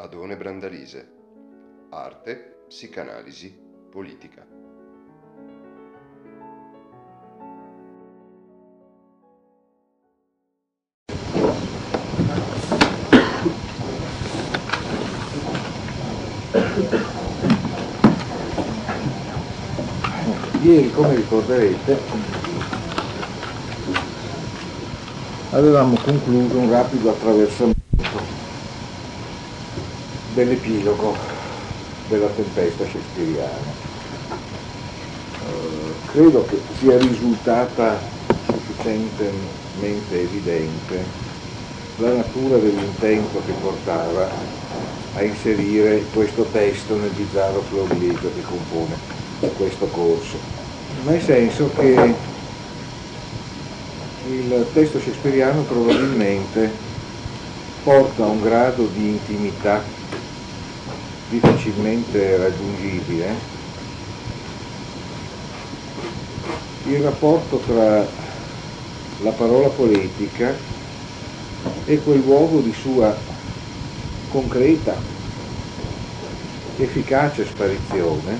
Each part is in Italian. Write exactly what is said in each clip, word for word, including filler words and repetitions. Adone Brandalise. Arte, psicanalisi, politica. Ieri, come ricorderete, avevamo concluso un rapido attraversamento dell'epilogo della tempesta shakespeariana. Eh, credo che sia risultata sufficientemente evidente la natura dell'intento che portava a inserire questo testo nel bizzarro florilegio che compone questo corso, nel senso che il testo shakespeariano probabilmente porta a un grado di intimità difficilmente raggiungibile il rapporto tra la parola poetica e quel luogo di sua concreta, efficace sparizione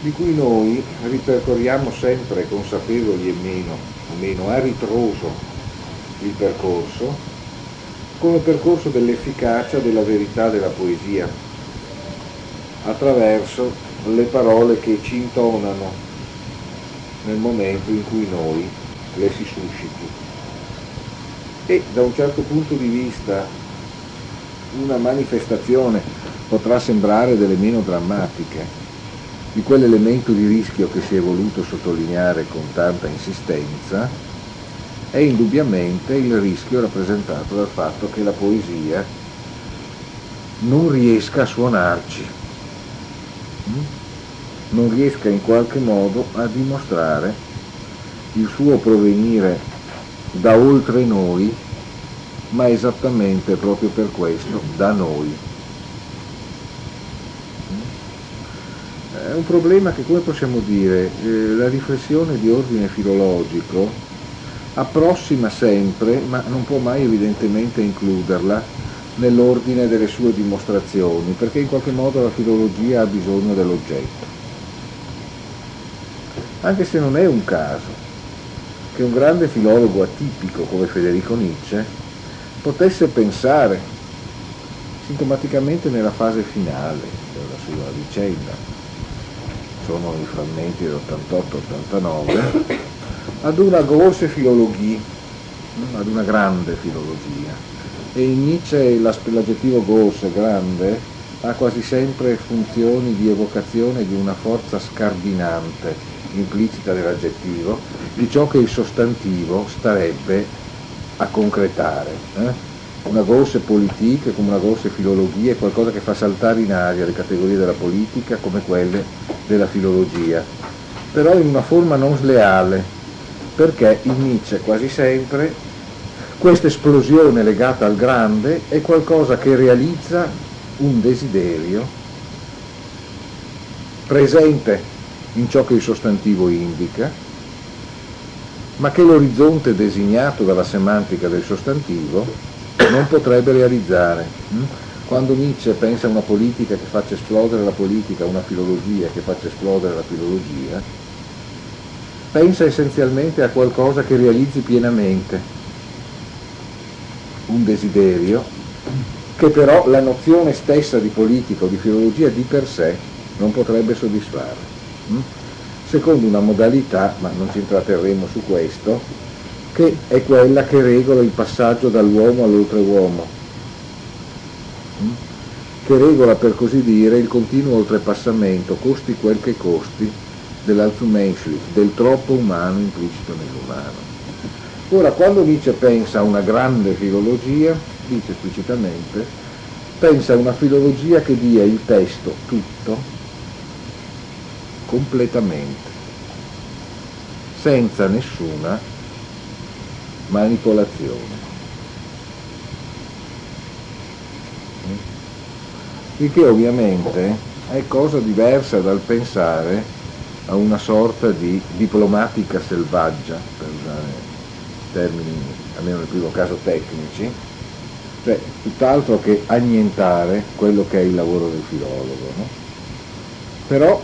di cui noi ripercorriamo sempre consapevoli e meno meno a ritroso il percorso, come percorso dell'efficacia della verità della poesia, attraverso le parole che ci intonano nel momento in cui noi le si susciti. E da un certo punto di vista una manifestazione potrà sembrare delle meno drammatiche di quell'elemento di rischio che si è voluto sottolineare con tanta insistenza, è indubbiamente il rischio rappresentato dal fatto che la poesia non riesca a suonarci, non riesca in qualche modo a dimostrare il suo provenire da oltre noi, ma esattamente proprio per questo da noi. È un problema che, come possiamo dire, eh, la riflessione di ordine filologico approssima sempre, ma non può mai evidentemente includerla nell'ordine delle sue dimostrazioni, perché in qualche modo la filologia ha bisogno dell'oggetto. Anche se non è un caso che un grande filologo atipico come Federico Nietzsche potesse pensare, sintomaticamente nella fase finale della sua vicenda, sono i frammenti dell'ottantotto ottantanove, ad una grosse filologia, ad una grande filologia. E in Nietzsche l'aggettivo grosse, grande, ha quasi sempre funzioni di evocazione di una forza scardinante, implicita nell'aggettivo, di ciò che il sostantivo starebbe a concretare. Eh? Una grosse politica, come una grossa filologia, è qualcosa che fa saltare in aria le categorie della politica come quelle della filologia, però in una forma non sleale, perché in Nietzsche quasi sempre questa esplosione legata al grande è qualcosa che realizza un desiderio presente in ciò che il sostantivo indica, ma che l'orizzonte designato dalla semantica del sostantivo non potrebbe realizzare. Quando Nietzsche pensa a una politica che faccia esplodere la politica, una filologia che faccia esplodere la filologia, pensa essenzialmente a qualcosa che realizzi pienamente un desiderio, che però la nozione stessa di politica o di filologia di per sé non potrebbe soddisfare, secondo una modalità, ma non ci intratterremo su questo, che è quella che regola il passaggio dall'uomo all'oltreuomo, che regola per così dire il continuo oltrepassamento, costi quel che costi, dell'allzumenschlich, del troppo umano implicito nell'umano. Ora, quando Nietzsche pensa a una grande filologia, dice esplicitamente, pensa a una filologia che dia il testo tutto, completamente, senza nessuna manipolazione. Il che ovviamente è cosa diversa dal pensare a una sorta di diplomatica selvaggia, per usare termini almeno nel primo caso tecnici, cioè tutt'altro che annientare quello che è il lavoro del filologo, no? Però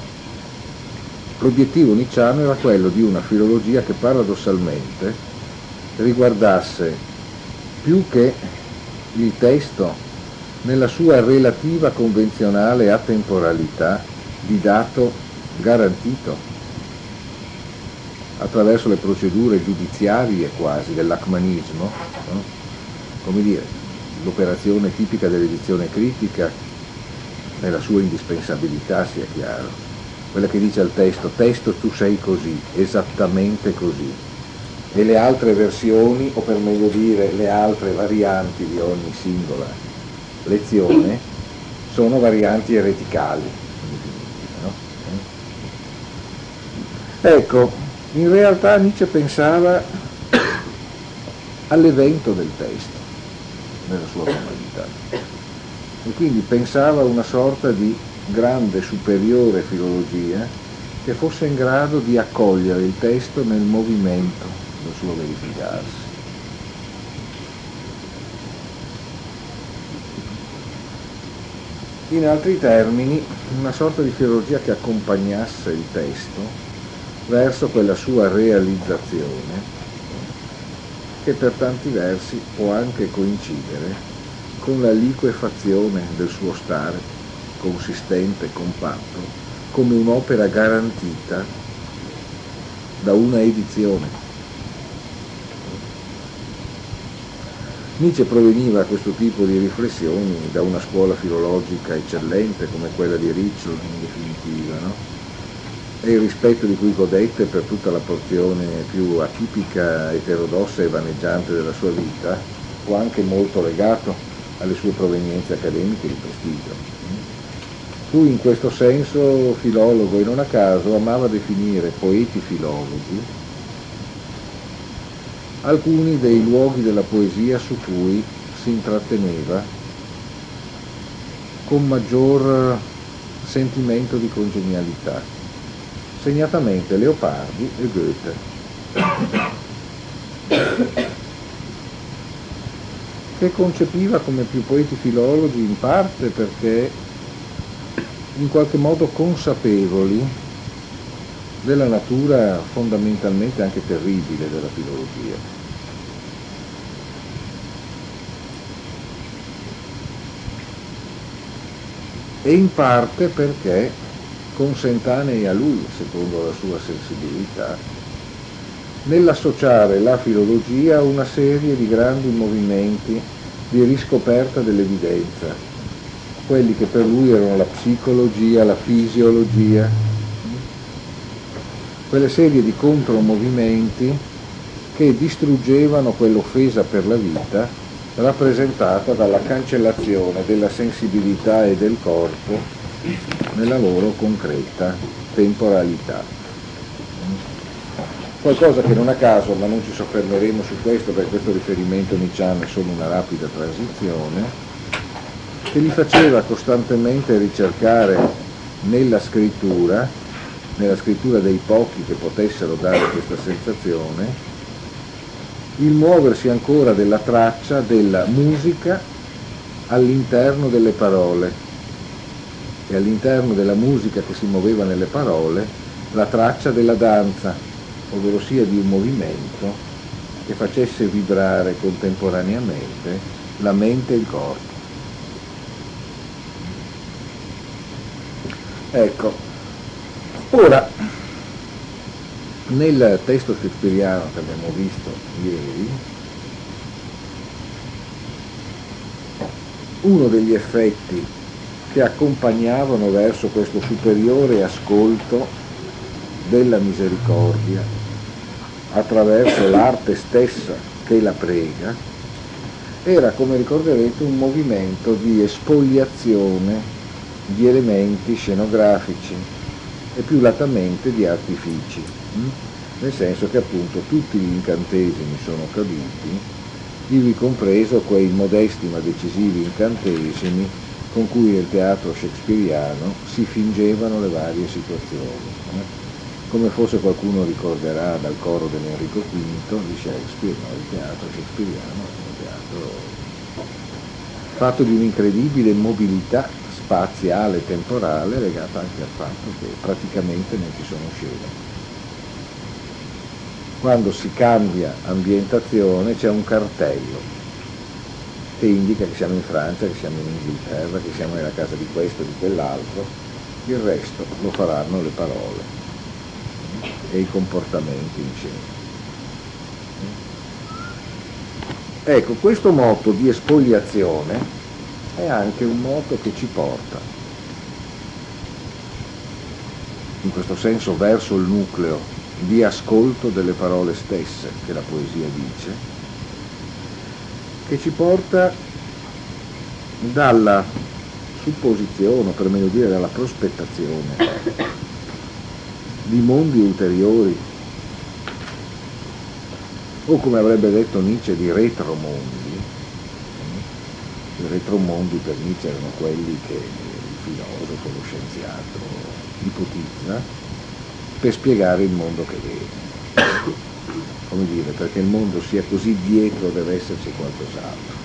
l'obiettivo nietzscheano era quello di una filologia che paradossalmente riguardasse più che il testo nella sua relativa convenzionale atemporalità di dato garantito attraverso le procedure giudiziarie quasi dell'acmanismo, no? Come dire, l'operazione tipica dell'edizione critica nella sua indispensabilità, sia chiaro, quella che dice al testo: testo, tu sei così, esattamente così, e le altre versioni, o per meglio dire le altre varianti di ogni singola lezione, sono varianti ereticali, no? Ecco, in realtà Nietzsche pensava all'evento del testo nella sua formalità, e quindi pensava a una sorta di grande superiore filologia che fosse in grado di accogliere il testo nel movimento del suo verificarsi. In altri termini, una sorta di filologia che accompagnasse il testo verso quella sua realizzazione, che per tanti versi può anche coincidere con la liquefazione del suo stare consistente e compatto come un'opera garantita da una edizione. Nietzsche proveniva a questo tipo di riflessioni da una scuola filologica eccellente come quella di Ricciol, in definitiva, no? E il rispetto di cui godette per tutta la porzione più atipica, eterodossa e vaneggiante della sua vita, fu anche molto legato alle sue provenienze accademiche di prestigio. Fu in questo senso filologo, e non a caso amava definire poeti filologi alcuni dei luoghi della poesia su cui si intratteneva con maggior sentimento di congenialità, segnatamente Leopardi e Goethe, che concepiva come più poeti filologi in parte perché in qualche modo consapevoli della natura fondamentalmente anche terribile della filologia. E in parte perché consentanei a lui, secondo la sua sensibilità, nell'associare la filologia a una serie di grandi movimenti di riscoperta dell'evidenza, quelli che per lui erano la psicologia, la fisiologia, quelle serie di contromovimenti che distruggevano quell'offesa per la vita rappresentata dalla cancellazione della sensibilità e del corpo nella loro concreta temporalità. Qualcosa che non a caso, ma non ci soffermeremo su questo perché questo riferimento nietzscheano è solo una rapida transizione, che gli faceva costantemente ricercare nella scrittura, nella scrittura dei pochi che potessero dare questa sensazione, il muoversi ancora della traccia della musica all'interno delle parole, e all'interno della musica che si muoveva nelle parole la traccia della danza, ovvero sia di un movimento che facesse vibrare contemporaneamente la mente e il corpo. Ecco, ora nel testo shakespeariano che abbiamo visto ieri, uno degli effetti che accompagnavano verso questo superiore ascolto della misericordia attraverso l'arte stessa che la prega era, come ricorderete, un movimento di espoliazione di elementi scenografici e più latamente di artifici, nel senso che appunto tutti gli incantesimi sono caduti, ivi compreso quei modesti ma decisivi incantesimi con cui nel teatro shakespeariano si fingevano le varie situazioni, eh? Come forse qualcuno ricorderà dal coro dell'Enrico quinto di Shakespeare, no? Il teatro shakespeariano è un teatro fatto di un'incredibile mobilità spaziale e temporale, legata anche al fatto che praticamente non ci sono scene. Quando si cambia ambientazione c'è un cartello che indica che siamo in Francia, che siamo in Inghilterra, che siamo nella casa di questo, di quell'altro. Il resto lo faranno le parole e i comportamenti in scena. Ecco, questo moto di espoliazione è anche un moto che ci porta, in questo senso, verso il nucleo di ascolto delle parole stesse che la poesia dice, che ci porta dalla supposizione, o per meglio dire dalla prospettazione di mondi ulteriori, o come avrebbe detto Nietzsche, di retromondi. I retromondi per Nietzsche erano quelli che il filosofo, lo scienziato ipotizza per spiegare il mondo che vede. Come dire, perché il mondo sia così dietro deve esserci qualcos'altro.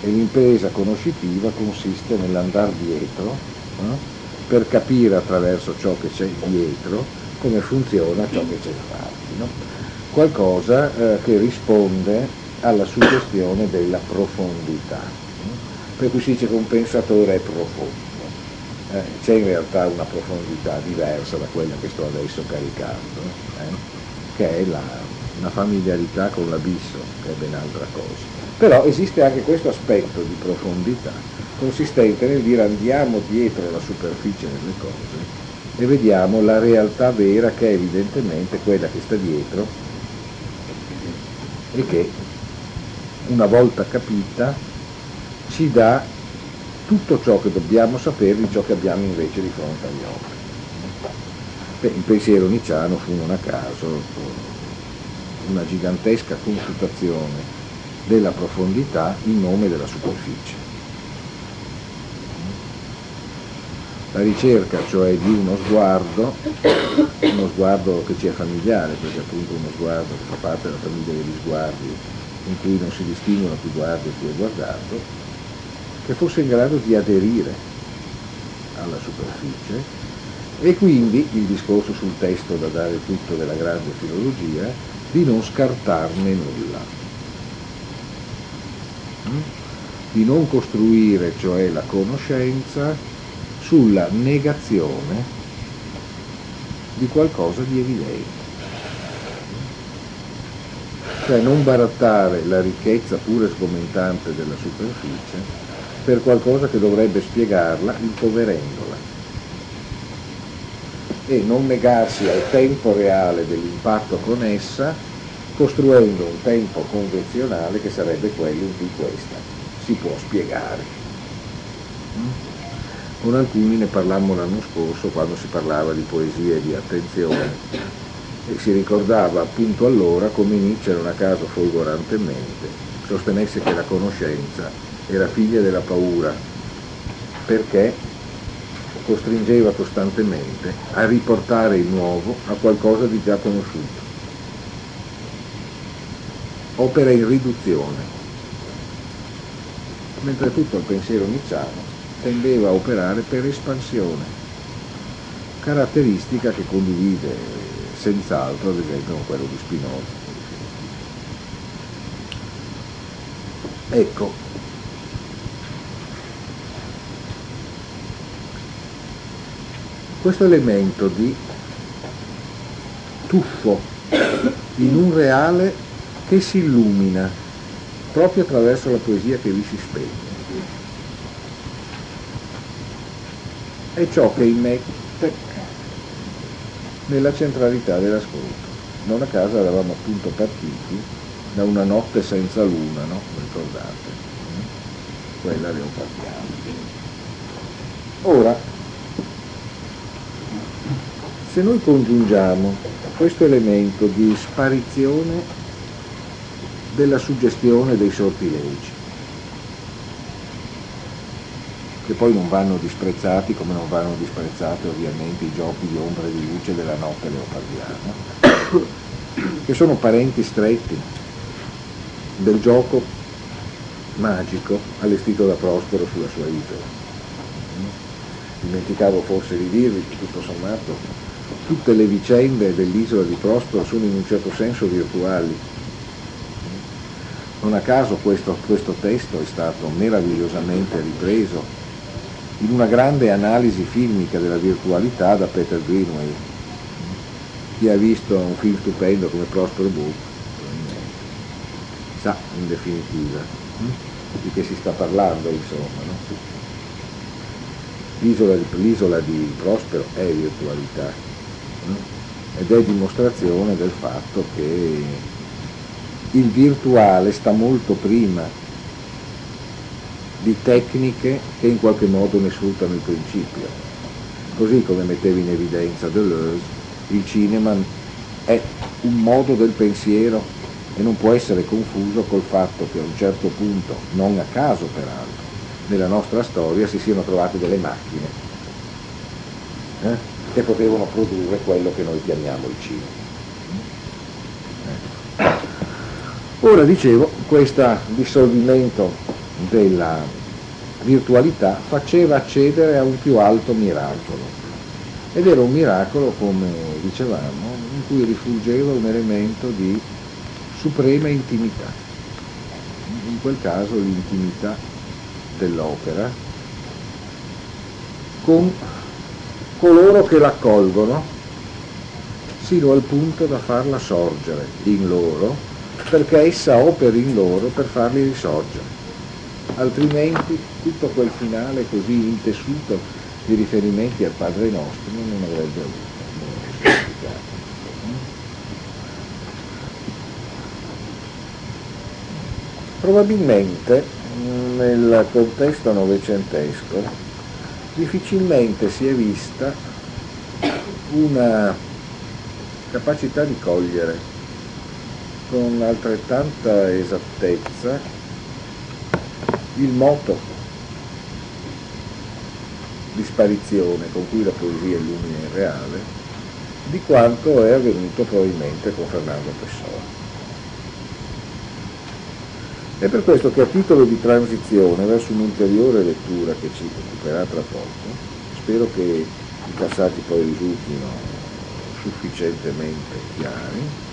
E l'impresa conoscitiva consiste nell'andare dietro, eh, per capire attraverso ciò che c'è dietro come funziona ciò che c'è davanti, no? Qualcosa eh, che risponde alla suggestione della profondità, per cui si dice che un pensatore è profondo, eh, c'è in realtà una profondità diversa da quella che sto adesso caricando, eh, che è la, una familiarità con l'abisso, che è ben altra cosa. Però esiste anche questo aspetto di profondità, consistente nel dire andiamo dietro la superficie delle cose e vediamo la realtà vera, che è evidentemente quella che sta dietro, e che una volta capita ci dà tutto ciò che dobbiamo sapere di ciò che abbiamo invece di fronte agli occhi. Beh, il pensiero nietzschiano fu non a caso una gigantesca confutazione della profondità in nome della superficie. La ricerca cioè di uno sguardo, uno sguardo che ci è familiare, perché appunto uno sguardo che fa parte della famiglia degli sguardi, in cui non si distinguono chi guarda e chi è guardato, che fosse in grado di aderire alla superficie, e quindi il discorso sul testo da dare tutto della grande filologia, di non scartarne nulla, di non costruire cioè la conoscenza sulla negazione di qualcosa di evidente, cioè non barattare la ricchezza pure sgomentante della superficie per qualcosa che dovrebbe spiegarla impoverendola, e non negarsi al tempo reale dell'impatto con essa, costruendo un tempo convenzionale che sarebbe quello in cui questa si può spiegare. Con alcuni ne parlammo l'anno scorso, quando si parlava di poesia e di attenzione, e si ricordava appunto allora come Nietzsche, non a caso folgorantemente, sostenesse che la conoscenza era figlia della paura, perché costringeva costantemente a riportare il nuovo a qualcosa di già conosciuto. Opera in riduzione, mentre tutto il pensiero nietzschiano tendeva a operare per espansione, caratteristica che condivide senz'altro ad esempio con quello di Spinoza. Ecco, questo elemento di tuffo in un reale che si illumina proprio attraverso la poesia che vi si spegne, è ciò che immette nella centralità dell'ascolto. Non a caso eravamo appunto partiti da una notte senza luna, no? Ricordate? Quella leopardiana. Ora, se noi congiungiamo questo elemento di sparizione della suggestione dei sortilegi, che poi non vanno disprezzati, come non vanno disprezzati ovviamente i giochi di ombra e di luce della notte leopardiana, che sono parenti stretti del gioco magico allestito da Prospero sulla sua isola. Dimenticavo forse di dirvi che tutto sommato tutte le vicende dell'isola di Prospero sono in un certo senso virtuali. Non a caso questo, questo testo è stato meravigliosamente ripreso in una grande analisi filmica della virtualità da Peter Greenaway. Chi ha visto un film stupendo come Prospero's Book sa in definitiva di che si sta parlando, insomma, no? L'isola di, l'isola di Prospero è virtualità, eh? Ed è dimostrazione del fatto che il virtuale sta molto prima di tecniche che in qualche modo ne sfruttano il principio. Così come metteva in evidenza Deleuze, il cinema è un modo del pensiero e non può essere confuso col fatto che a un certo punto, non a caso peraltro, nella nostra storia si siano trovate delle macchine eh, che potevano produrre quello che noi chiamiamo il cinema. Eh. Ora, dicevo, questo dissolvimento della virtualità faceva accedere a un più alto miracolo, ed era un miracolo, come dicevamo, in cui rifulgeva un elemento di suprema intimità, in quel caso l'intimità dell'opera, con coloro che l'accolgono sino al punto da farla sorgere in loro, perché essa operi in loro per farli risorgere. Altrimenti tutto quel finale così intessuto di riferimenti al Padre Nostro non avrebbe avuto non avrebbe avuto. Probabilmente nel contesto novecentesco difficilmente si è vista una capacità di cogliere con altrettanta esattezza il moto di sparizione con cui la poesia illumina il reale di quanto è avvenuto probabilmente con Fernando Pessoa. È per questo che, a titolo di transizione verso un'ulteriore lettura che ci occuperà tra poco, spero che i passaggi poi risultino sufficientemente chiari,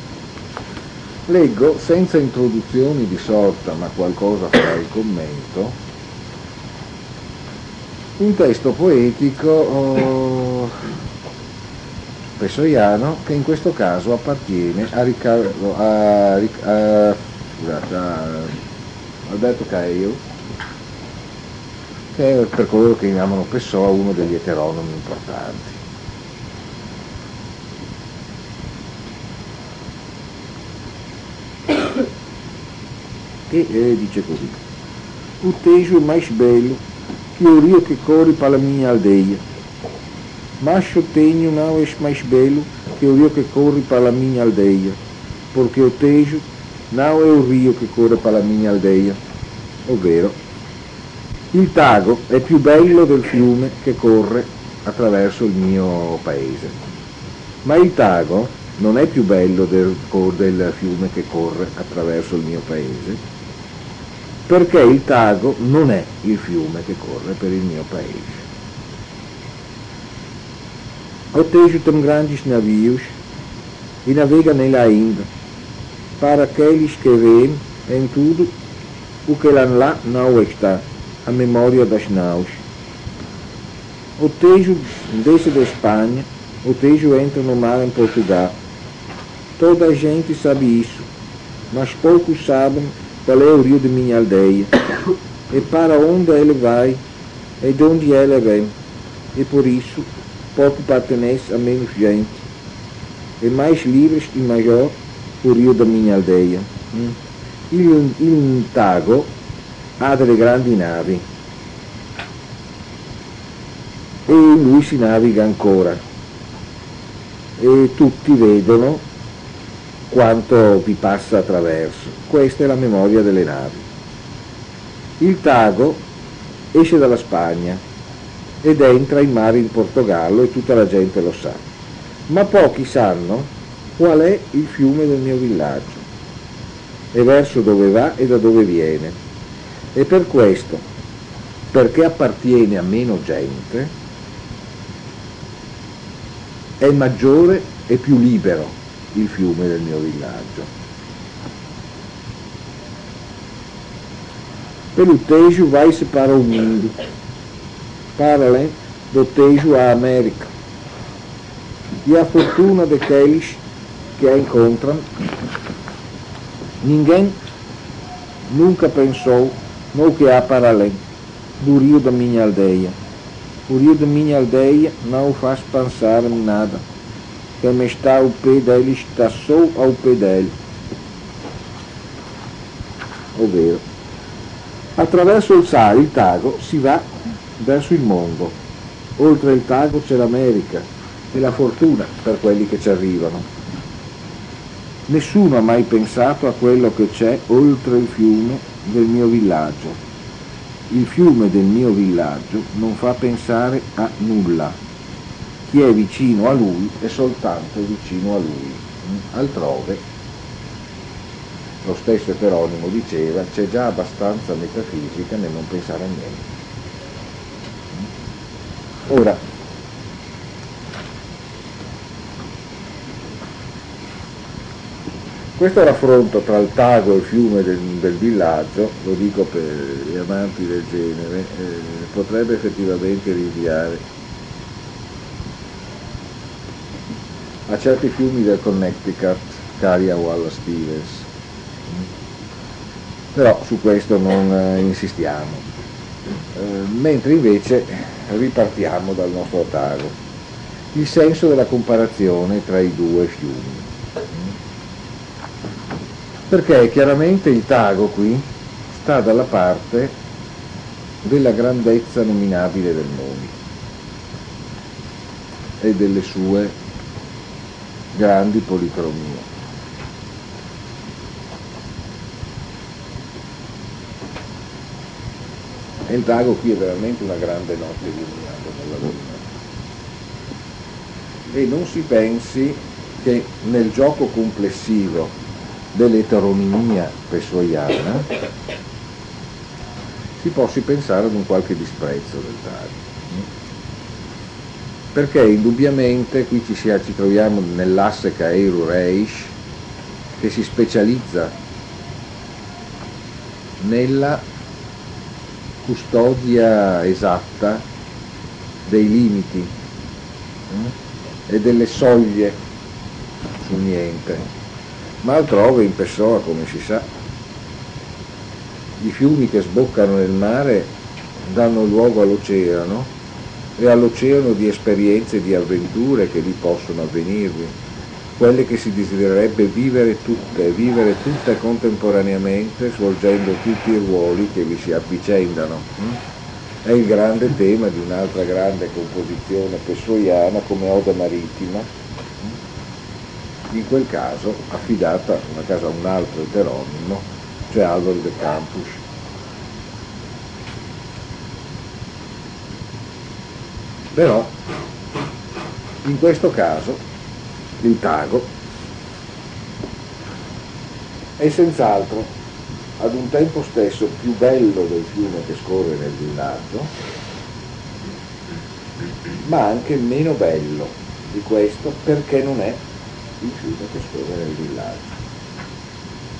leggo, senza introduzioni di sorta ma qualcosa fra il commento, un testo poetico oh, pessoiano che in questo caso appartiene a Riccardo a, a, a Álvaro de Caio, che è, per coloro che amano Pessoa, uno degli eteronomi importanti. E eh, dice così: "O Tejo mais bello que o rio que corre para minha aldeia. Mas o Tejo não é mais belo que o rio que corre para minha aldeia, porque o Tejo não é o rio que corre para minha aldeia, ovvero il Tago è più bello del fiume che corre attraverso il mio paese, ma il Tago non è più bello del, del fiume che corre attraverso il mio paese, perché il Tago non è il fiume che corre per il mio paese. O Tejo tem grandes navios e navega nela ainda, para aqueles que veem em tudo o que lá não está, a memória das naus. O Tejo desce da Espanha, o Tejo entra no mar em Portugal. Toda a gente sabe isso, mas poucos sabem qual é o rio de minha aldeia, e para onde ele vai, e de onde ele vem, e por isso pouco pertence a menos gente, e mais livres e maior o rio da minha aldeia. Il, il Tago ha delle grandi navi e in lui si naviga ancora, e tutti vedono quanto vi passa attraverso. Questa è la memoria delle navi. Il Tago esce dalla Spagna ed entra in mare in Portogallo, e tutta la gente lo sa, ma pochi sanno qual è il fiume del mio villaggio, e verso dove va e da dove viene, e per questo, perché appartiene a meno gente, è maggiore e più libero il fiume del mio villaggio. Pelo Tejo vai-se para o mundo, para além do Tejo à América, e a fortuna daqueles que a encontram, ninguém nunca pensou no que há para além do rio da minha aldeia. O rio da minha aldeia não o faz pensar em nada. Quem está ao pé dele está só ao pé dele. Ovvero, attraverso il, Sahara, il Tago si va verso il mondo. Oltre il Tago c'è l'America e la fortuna per quelli che ci arrivano. Nessuno ha mai pensato a quello che c'è oltre il fiume del mio villaggio. Il fiume del mio villaggio non fa pensare a nulla. Chi è vicino a lui è soltanto vicino a lui. Altrove, lo stesso Eteronimo diceva, c'è già abbastanza metafisica nel non pensare a niente. Ora, questo raffronto tra il Tago e il fiume del, del villaggio, lo dico per gli amanti del genere, eh, potrebbe effettivamente rinviare a certi fiumi del Connecticut, cari a Wallace Stevens. Però su questo non eh, insistiamo, eh, mentre invece ripartiamo dal nostro Tago. Il senso della comparazione tra i due fiumi. Perché chiaramente il Tago qui sta dalla parte della grandezza nominabile del mondo e delle sue grandi policromie. E il Tago qui è veramente una grande notte illuminata nella luna. E non si pensi che nel gioco complessivo dell'eteronimia pessoiana si possa pensare ad un qualche disprezzo del Tago, perché indubbiamente qui ci, sia, ci troviamo nell'asse Kaeru-Reish che si specializza nella custodia esatta dei limiti eh, e delle soglie su niente. Ma altrove in Pessoa, come si sa, i fiumi che sboccano nel mare danno luogo all'oceano e all'oceano di esperienze e di avventure che lì possono avvenirvi, quelle che si desidererebbe vivere tutte, vivere tutte contemporaneamente, svolgendo tutti i ruoli che vi si avvicendano. È il grande tema di un'altra grande composizione pessoiana come Oda Marittima, in quel caso affidata una casa a un altro eteronimo, cioè Álvaro de Campos. Però in questo caso il Tago è senz'altro ad un tempo stesso più bello del fiume che scorre nel villaggio, ma anche meno bello di questo perché non è il fiume che scorre nel villaggio.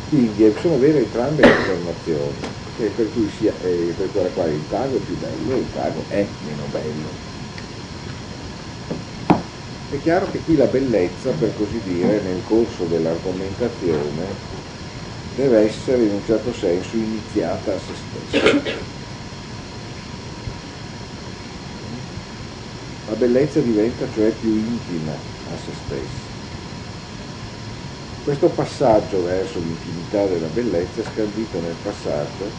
Quindi sono vere entrambe le informazioni, che per cui sia eh, per quella quale il Tago è più bello e il Tago è meno bello. È chiaro che qui la bellezza, per così dire, nel corso dell'argomentazione deve essere in un certo senso iniziata a se stessa. La bellezza diventa cioè più intima a se stessa. Questo passaggio verso l'infinità della bellezza è scandito nel passaggio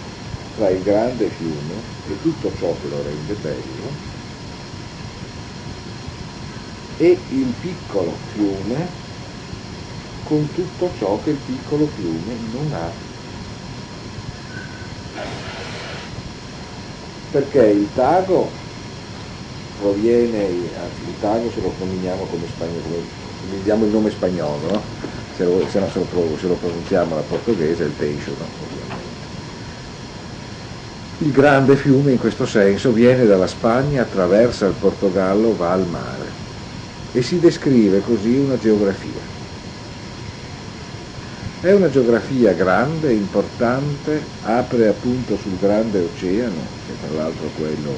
tra il grande fiume e tutto ciò che lo rende bello e il piccolo fiume con tutto ciò che il piccolo fiume non ha. Perché il Tago proviene, anzi il Tago se lo nominiamo come spagnolo, come diamo il nome spagnolo, no? Se no se lo, se lo pronunciamo alla portoghese è il Tejo, no? Ovviamente. Il grande fiume in questo senso viene dalla Spagna, attraversa il Portogallo, va al mare e si descrive così una geografia. È una geografia grande, importante, apre appunto sul grande oceano, che tra l'altro è quello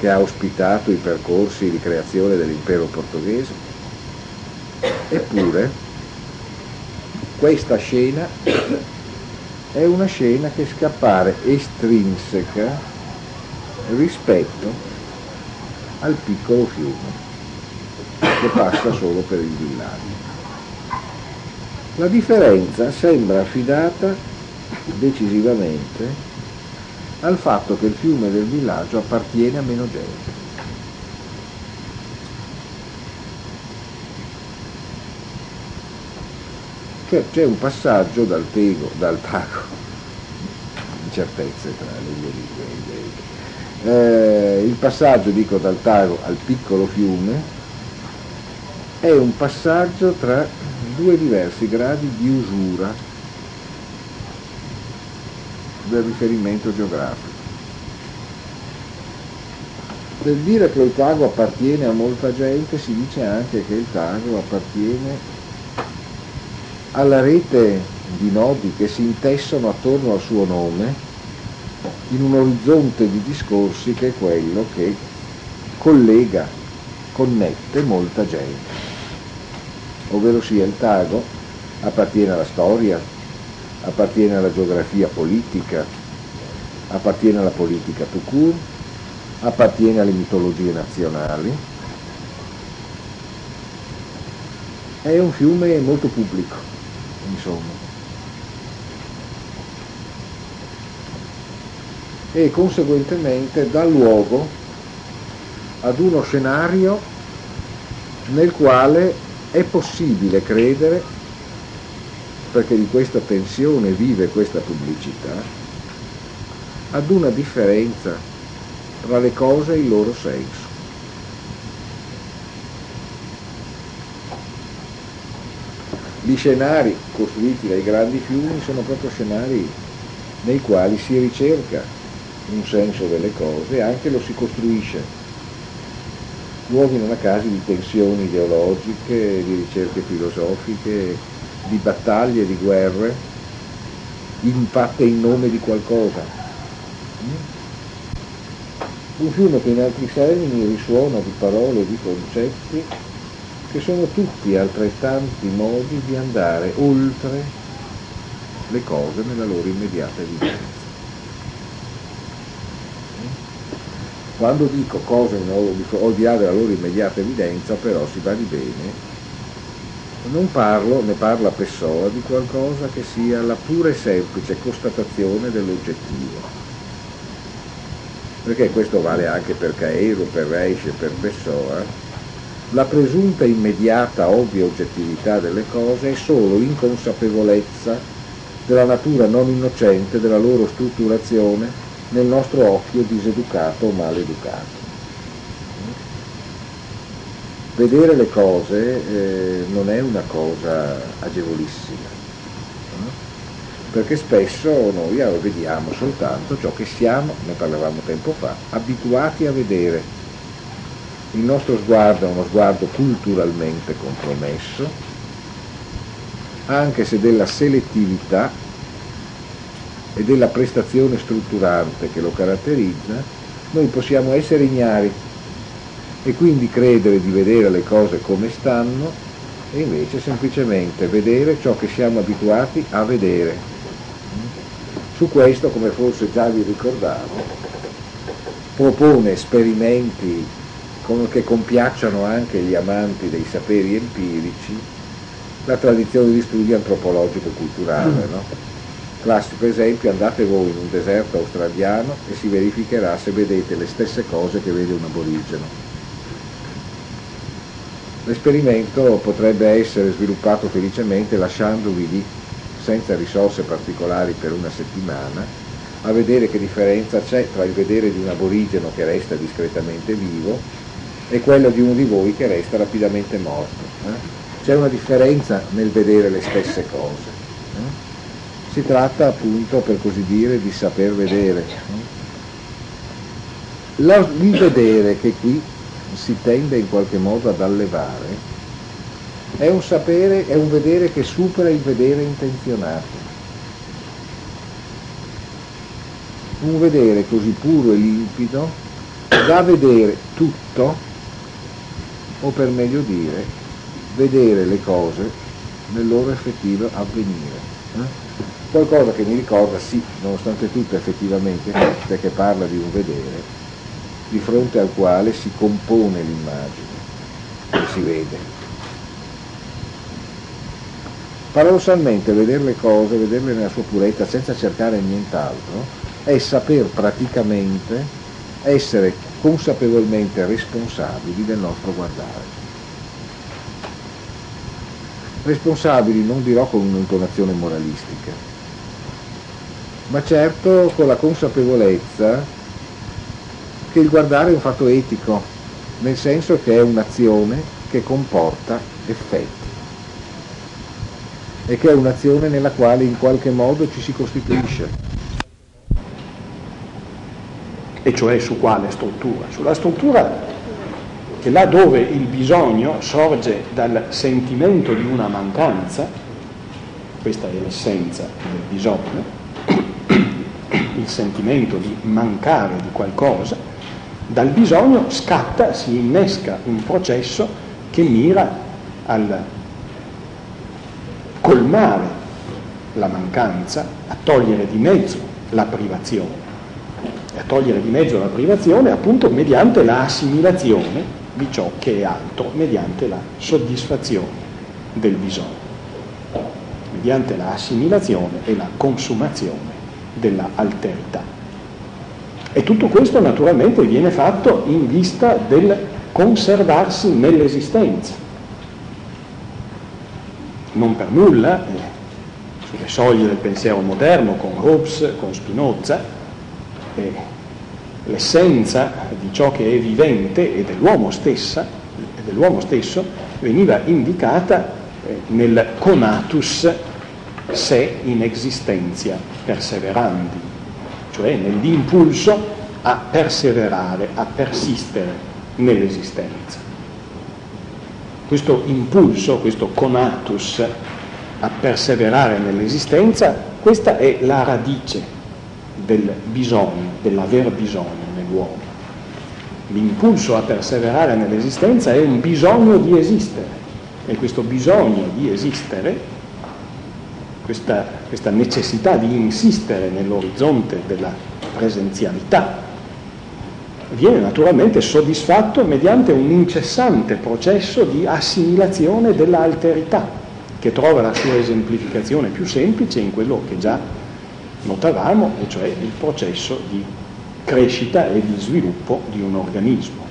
che ha ospitato i percorsi di creazione dell'impero portoghese. Eppure questa scena è una scena che scappare estrinseca rispetto al piccolo fiume che passa solo per il villaggio. La differenza sembra affidata decisivamente al fatto che il fiume del villaggio appartiene a meno gente. Cioè c'è un passaggio dal Tego, dal Tago, incertezze tra le due lingue, eh, il passaggio, dico, dal Tago al piccolo fiume è un passaggio tra due diversi gradi di usura del riferimento geografico. Per dire che il Tago appartiene a molta gente si dice anche che il Tago appartiene alla rete di nodi che si intessono attorno al suo nome in un orizzonte di discorsi che è quello che collega, connette molta gente, ovvero sia il Tago appartiene alla storia, appartiene alla geografia politica, appartiene alla politica tout court, appartiene alle mitologie nazionali. È un fiume molto pubblico, insomma, e conseguentemente dà luogo ad uno scenario nel quale è possibile credere, perché di questa tensione vive questa pubblicità, ad una differenza tra le cose e il loro senso. Gli scenari costruiti dai grandi fiumi sono proprio scenari nei quali si ricerca un senso delle cose e anche lo si costruisce, luoghi non a caso di tensioni ideologiche, di ricerche filosofiche, di battaglie, di guerre, impatte in nome di qualcosa. Un fiume che in altri termini risuona di parole, di concetti, che sono tutti altrettanti modi di andare oltre le cose nella loro immediata evidenza. Quando dico cose al di là della loro immediata evidenza, però, si va di bene, non parlo, ne parla Pessoa, di qualcosa che sia la pura e semplice constatazione dell'oggettivo. Perché questo vale anche per Cairo, per Reich e per Pessoa, la presunta immediata, ovvia oggettività delle cose è solo inconsapevolezza della natura non innocente della loro strutturazione nel nostro occhio diseducato o maleducato. Vedere le cose eh, non è una cosa agevolissima, perché spesso noi vediamo soltanto ciò che siamo, ne parlavamo tempo fa, abituati a vedere. Il nostro sguardo è uno sguardo culturalmente compromesso, anche se della selettività e della prestazione strutturante che lo caratterizza, noi possiamo essere ignari e quindi credere di vedere le cose come stanno e invece semplicemente vedere ciò che siamo abituati a vedere. Su questo, come forse già vi ricordavo, propone esperimenti che compiacciano anche gli amanti dei saperi empirici la tradizione di studio antropologico-culturale, no? Classico esempio, andate voi in un deserto australiano e si verificherà se vedete le stesse cose che vede un aborigeno. L'esperimento potrebbe essere sviluppato felicemente lasciandovi lì, senza risorse particolari per una settimana, a vedere che differenza c'è tra il vedere di un aborigeno che resta discretamente vivo e quello di uno di voi che resta rapidamente morto. Eh? C'è una differenza nel vedere le stesse cose. Si tratta appunto, per così dire, di saper vedere. Lo rivedere che qui si tende in qualche modo ad allevare è un sapere, è un vedere che supera il vedere intenzionato. Un vedere così puro e limpido da vedere tutto, o per meglio dire, vedere le cose nel loro effettivo avvenire. Eh? Qualcosa che mi ricorda, sì, nonostante tutto effettivamente, perché parla di un vedere, di fronte al quale si compone l'immagine, che si vede. Paradossalmente vedere le cose, vederle nella sua purezza senza cercare nient'altro, è saper praticamente essere consapevolmente responsabili del nostro guardare. Responsabili non dirò con un'intonazione moralistica, ma certo con la consapevolezza che il guardare è un fatto etico, nel senso che è un'azione che comporta effetti e che è un'azione nella quale in qualche modo ci si costituisce. E cioè su quale struttura? Sulla struttura che là dove il bisogno sorge dal sentimento di una mancanza, questa è l'essenza del bisogno, il sentimento di mancare di qualcosa, dal bisogno scatta, si innesca un processo che mira al colmare la mancanza, a togliere di mezzo la privazione. A togliere di mezzo la privazione appunto mediante la assimilazione di ciò che è altro, mediante la soddisfazione del bisogno, mediante la assimilazione e la consumazione della alterità. E tutto questo naturalmente viene fatto in vista del conservarsi nell'esistenza. Non per nulla, eh, sulle soglie del pensiero moderno, con Hobbes, con Spinoza, Eh, l'essenza di ciò che è vivente e dell'uomo stessa, dell'uomo stesso veniva indicata eh, nel conatus se in existentia perseverandi, cioè nell'impulso a perseverare, a persistere nell'esistenza. Questo impulso, questo conatus a perseverare nell'esistenza, questa è la radice del bisogno, dell'aver bisogno nell'uomo. L'impulso a perseverare nell'esistenza è un bisogno di esistere, e questo bisogno di esistere, questa, questa necessità di insistere nell'orizzonte della presenzialità, viene naturalmente soddisfatto mediante un incessante processo di assimilazione dell'alterità, che trova la sua esemplificazione più semplice in quello che già notavamo, e cioè il processo di crescita e di sviluppo di un organismo.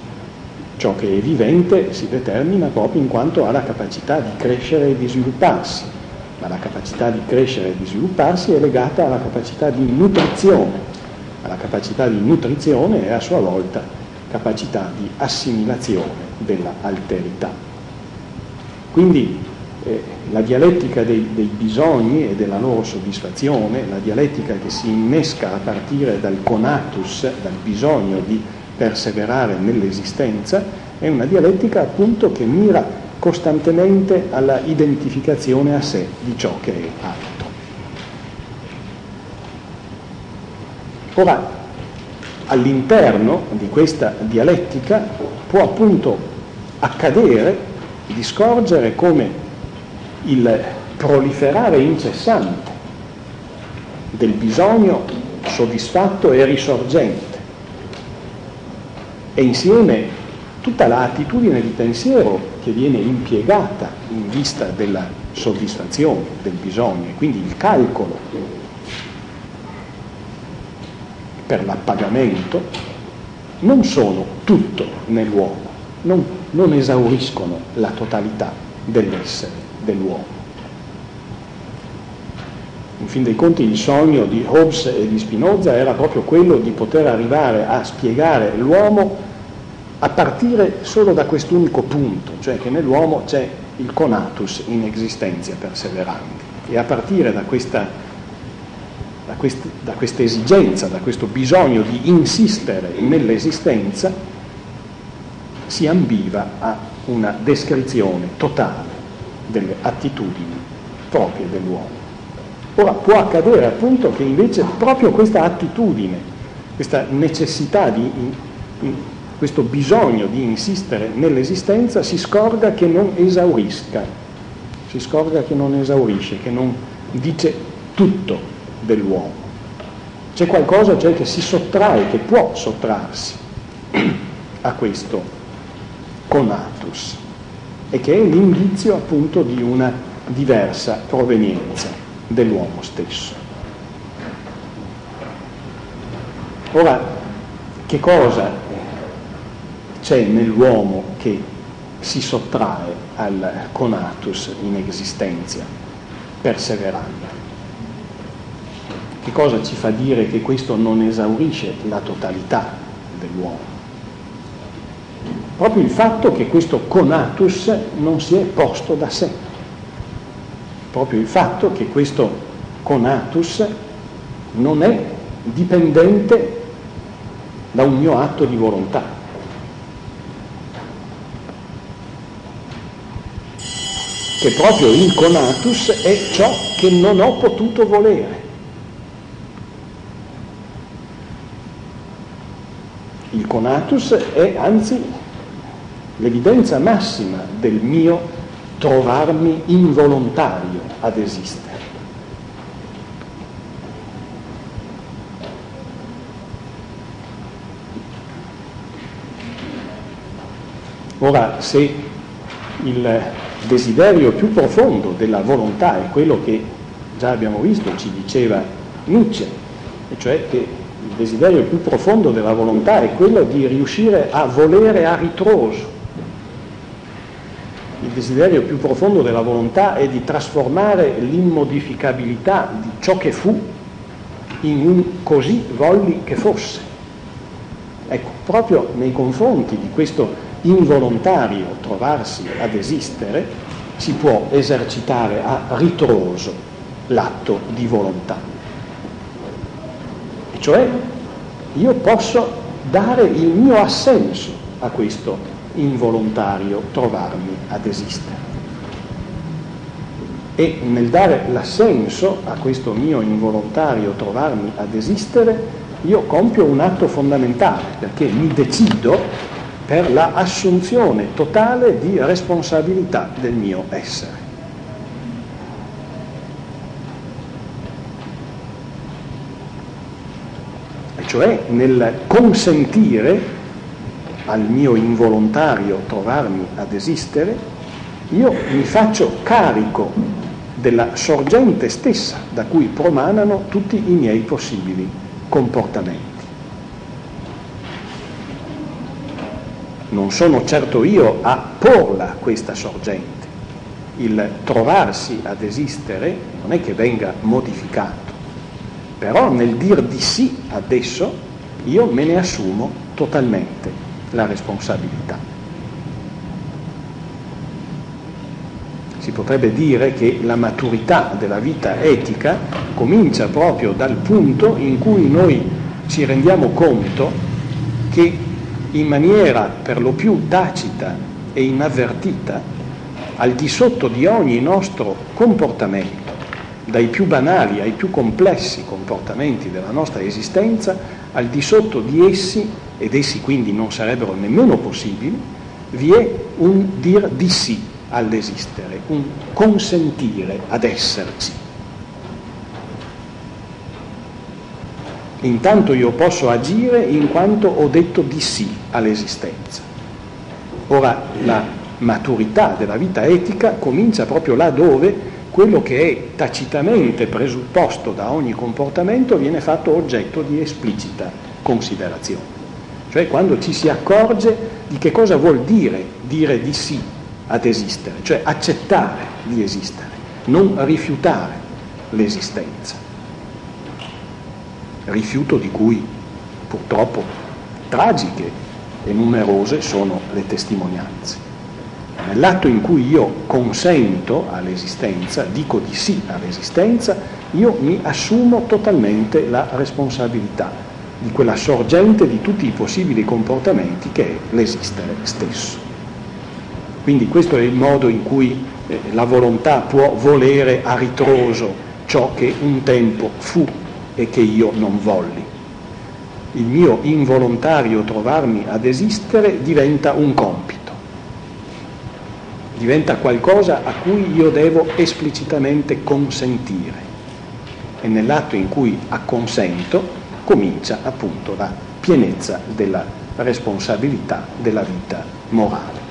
Ciò che è vivente si determina proprio in quanto ha la capacità di crescere e di svilupparsi, ma la capacità di crescere e di svilupparsi è legata alla capacità di nutrizione, ma la capacità di nutrizione è a sua volta capacità di assimilazione della alterità. Quindi la dialettica dei, dei bisogni e della loro soddisfazione, la dialettica che si innesca a partire dal conatus, dal bisogno di perseverare nell'esistenza, è una dialettica appunto che mira costantemente alla identificazione a sé di ciò che è altro. Ora, all'interno di questa dialettica può appunto accadere di scorgere come il proliferare incessante del bisogno soddisfatto e risorgente, e insieme tutta l'attitudine di pensiero che viene impiegata in vista della soddisfazione del bisogno, e quindi il calcolo per l'appagamento, non sono tutto nell'uomo, non, non esauriscono la totalità dell'essere dell'uomo. In fin dei conti il sogno di Hobbes e di Spinoza era proprio quello di poter arrivare a spiegare l'uomo a partire solo da quest'unico punto, cioè che nell'uomo c'è il conatus in existentia perseverandi, e a partire da questa quest, da questa esigenza, da questo bisogno di insistere nell'esistenza, si ambiva a una descrizione totale delle attitudini proprie dell'uomo. Ora può accadere appunto che invece proprio questa attitudine, questa necessità di in, in, questo bisogno di insistere nell'esistenza si scorda che non esaurisca, si scorda che non esaurisce, che non dice tutto dell'uomo. C'è qualcosa, cioè, che si sottrae, che può sottrarsi a questo conatus e che è l'indizio appunto di una diversa provenienza dell'uomo stesso. Ora, che cosa c'è nell'uomo che si sottrae al conatus in existenza perseverando? Che cosa ci fa dire che questo non esaurisce la totalità dell'uomo? Proprio il fatto che questo conatus non si è posto da sé, proprio il fatto che questo conatus non è dipendente da un mio atto di volontà. Che proprio il conatus è ciò che non ho potuto volere. Il conatus è anzi l'evidenza massima del mio trovarmi involontario ad esistere. Ora, se il desiderio più profondo della volontà è quello che già abbiamo visto, ci diceva Nietzsche, e cioè che il desiderio più profondo della volontà è quello di riuscire a volere a ritroso. Il desiderio più profondo della volontà è di trasformare l'immodificabilità di ciò che fu in un così volli che fosse. Ecco, proprio nei confronti di questo involontario trovarsi ad esistere, si può esercitare a ritroso l'atto di volontà. E cioè io posso dare il mio assenso a questo involontario trovarmi ad esistere. E nel dare l'assenso a questo mio involontario trovarmi ad esistere, io compio un atto fondamentale, perché mi decido per la assunzione totale di responsabilità del mio essere. E cioè nel consentire al mio involontario trovarmi ad esistere, io mi faccio carico della sorgente stessa da cui promanano tutti i miei possibili comportamenti. Non sono certo io a porla questa sorgente. Il trovarsi ad esistere non è che venga modificato, però nel dir di sì ad esso io me ne assumo totalmente la responsabilità. Si potrebbe dire che la maturità della vita etica comincia proprio dal punto in cui noi ci rendiamo conto che in maniera per lo più tacita e inavvertita, al di sotto di ogni nostro comportamento, dai più banali ai più complessi comportamenti della nostra esistenza, al di sotto di essi, ed essi quindi non sarebbero nemmeno possibili, vi è un dir di sì all'esistere, un consentire ad esserci. Intanto io posso agire in quanto ho detto di sì all'esistenza. Ora, la maturità della vita etica comincia proprio là dove quello che è tacitamente presupposto da ogni comportamento viene fatto oggetto di esplicita considerazione. Cioè quando ci si accorge di che cosa vuol dire dire di sì ad esistere, cioè accettare di esistere, non rifiutare l'esistenza. Rifiuto di cui purtroppo tragiche e numerose sono le testimonianze. Nell'atto in cui io consento all'esistenza, dico di sì all'esistenza, io mi assumo totalmente la responsabilità di quella sorgente di tutti i possibili comportamenti che è l'esistere stesso. Quindi questo è il modo in cui eh, la volontà può volere a ritroso ciò che un tempo fu e che io non volli. Il mio involontario trovarmi ad esistere diventa un compito, diventa qualcosa a cui io devo esplicitamente consentire, e nell'atto in cui acconsento comincia appunto la pienezza della responsabilità della vita morale.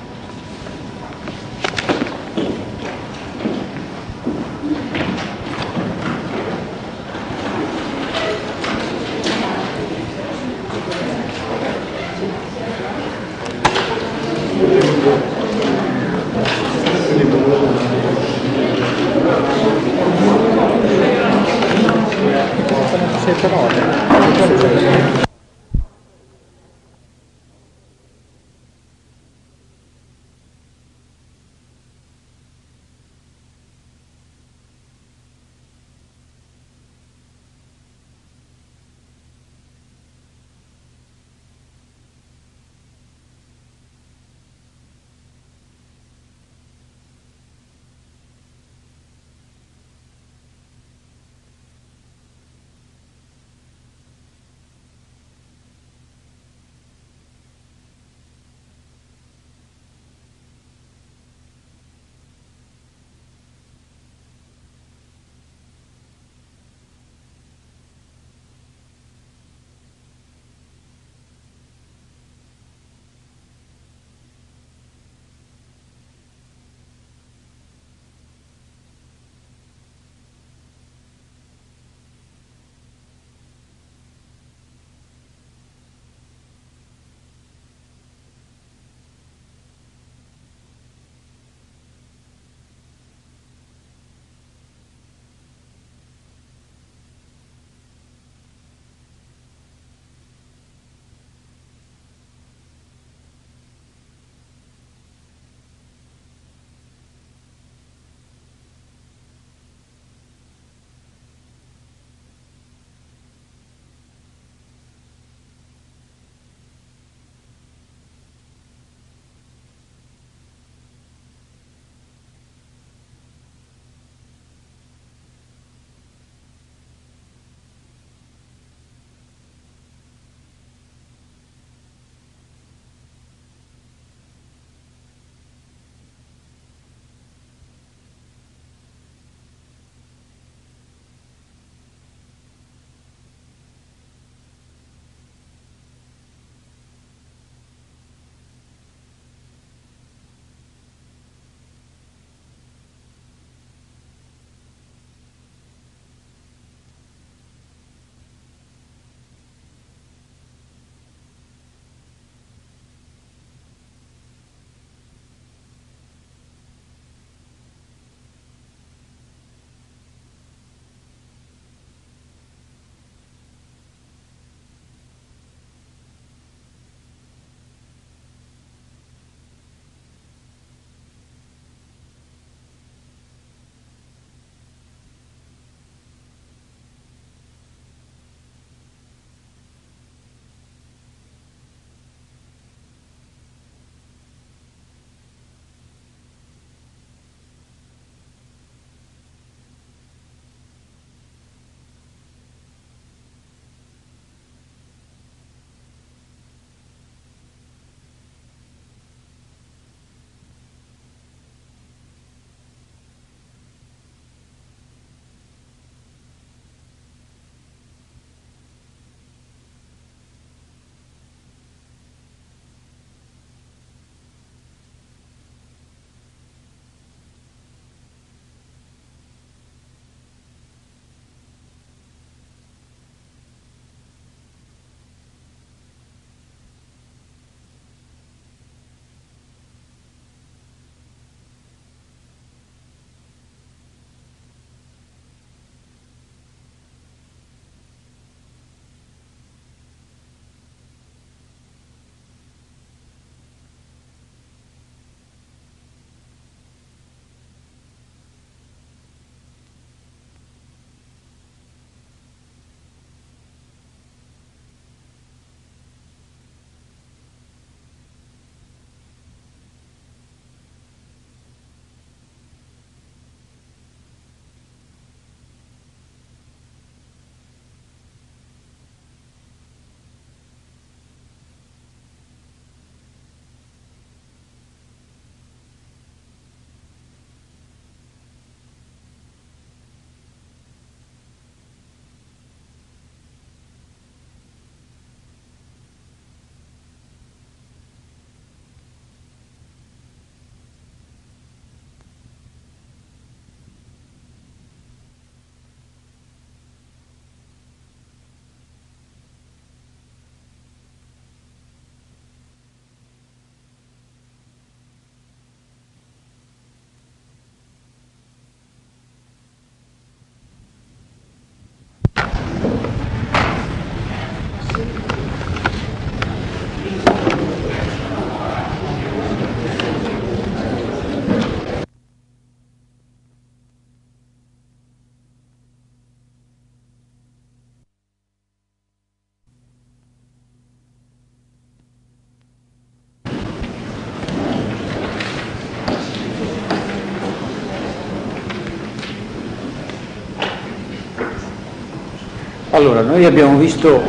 Allora, noi abbiamo visto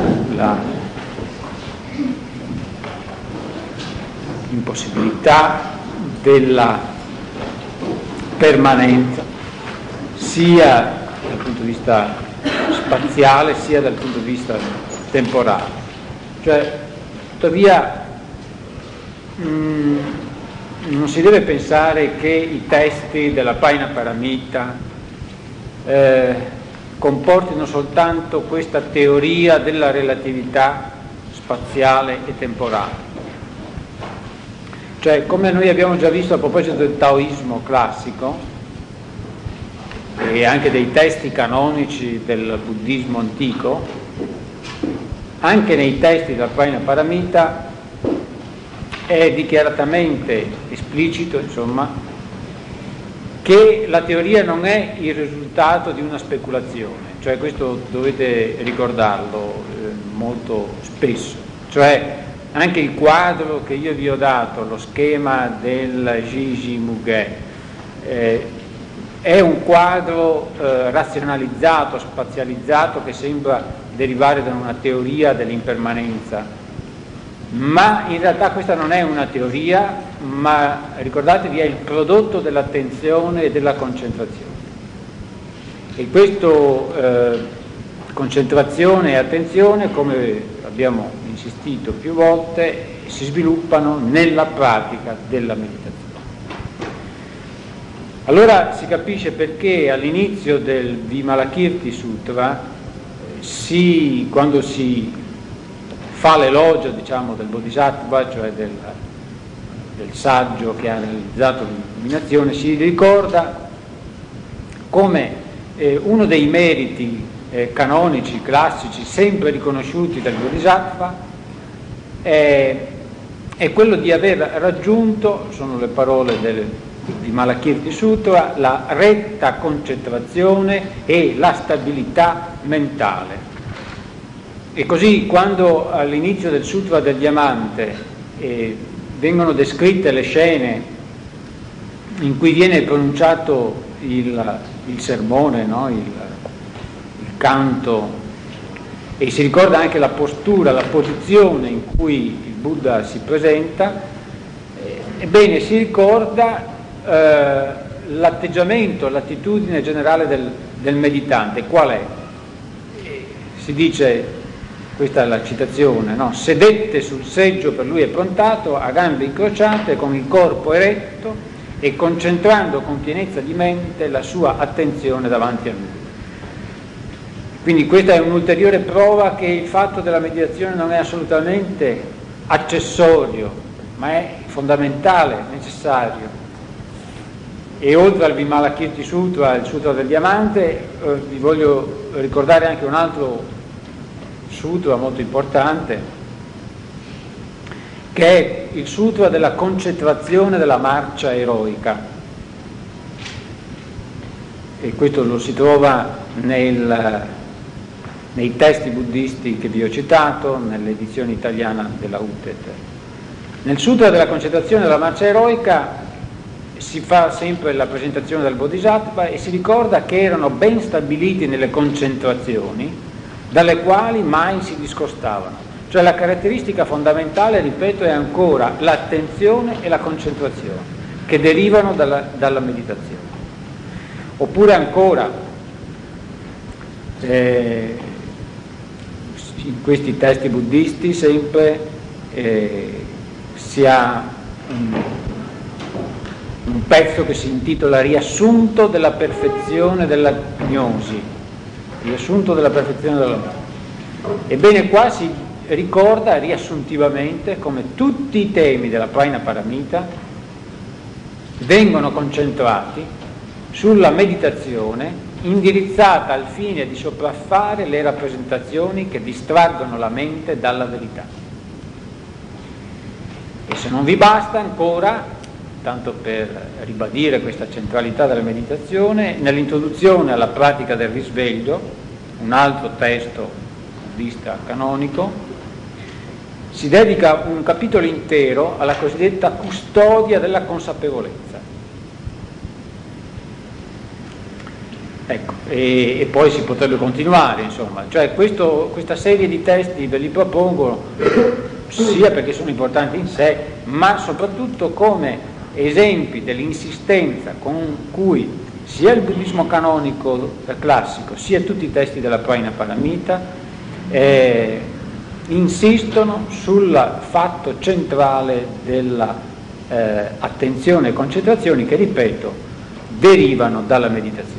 l'impossibilità della permanenza sia dal punto di vista spaziale sia dal punto di vista temporale. Cioè, tuttavia, mh, non si deve pensare che i testi della Prajnaparamita eh, comportino soltanto questa teoria della relatività spaziale e temporale. Cioè, come noi abbiamo già visto a proposito del taoismo classico e anche dei testi canonici del buddismo antico, anche nei testi della Prajnaparamita è dichiaratamente esplicito, insomma, che la teoria non è il risultato di una speculazione, cioè questo dovete ricordarlo eh, molto spesso. Cioè, anche il quadro che io vi ho dato, lo schema del Jiji Muge, eh, è un quadro eh, razionalizzato, spazializzato, che sembra derivare da una teoria dell'impermanenza, ma in realtà questa non è una teoria, ma ricordatevi è il prodotto dell'attenzione e della concentrazione, e questo eh, concentrazione e attenzione, come abbiamo insistito più volte, si sviluppano nella pratica della meditazione. Allora si capisce perché all'inizio del Vimalakirti Sutra si, quando si fa l'elogio, diciamo, del Bodhisattva, cioè del del saggio che ha realizzato l'illuminazione, si ricorda come eh, uno dei meriti eh, canonici, classici, sempre riconosciuti dal Bodhisattva è, è quello di aver raggiunto, sono le parole del, di Vimalakirti Sutra, la retta concentrazione e la stabilità mentale. E così, quando all'inizio del Sutra del Diamante eh, vengono descritte le scene in cui viene pronunciato il, il sermone, no? il, il canto, e si ricorda anche la postura, la posizione in cui il Buddha si presenta, ebbene si ricorda eh, l'atteggiamento, l'attitudine generale del, del meditante. Qual è? Si dice, questa è la citazione, no? Sedette sul seggio per lui approntato, a gambe incrociate, con il corpo eretto e concentrando con pienezza di mente la sua attenzione davanti a lui. Quindi questa è un'ulteriore prova che il fatto della meditazione non è assolutamente accessorio, ma è fondamentale, necessario. E oltre al Vimalakirti Sutra, il Sutra del Diamante, eh, vi voglio ricordare anche un altro sutra molto importante, che è il sutra della concentrazione della marcia eroica, e questo lo si trova nel, nei testi buddisti che vi ho citato, nell'edizione italiana della U T E T. Nel sutra della concentrazione della marcia eroica si fa sempre la presentazione del Bodhisattva e si ricorda che erano ben stabiliti nelle concentrazioni dalle quali mai si discostavano. Cioè, la caratteristica fondamentale, ripeto, è ancora l'attenzione e la concentrazione che derivano dalla, dalla meditazione. Oppure ancora eh, in questi testi buddisti sempre eh, si ha un, un pezzo che si intitola Riassunto della perfezione della gnosi, riassunto della perfezione dell'amore. Ebbene, qua si ricorda riassuntivamente come tutti i temi della Prajnaparamita vengono concentrati sulla meditazione indirizzata al fine di sopraffare le rappresentazioni che distraggono la mente dalla verità. E se non vi basta ancora, tanto per ribadire questa centralità della meditazione, nell'introduzione alla pratica del risveglio, un altro testo buddista canonico, si dedica un capitolo intero alla cosiddetta custodia della consapevolezza. Ecco, e, e poi si potrebbe continuare, insomma, cioè questo, questa serie di testi ve li propongo sia perché sono importanti in sé, ma soprattutto come esempi dell'insistenza con cui sia il buddismo canonico classico, sia tutti i testi della Prajnaparamita eh, insistono sul fatto centrale dell'attenzione eh, e concentrazioni che, ripeto, derivano dalla meditazione.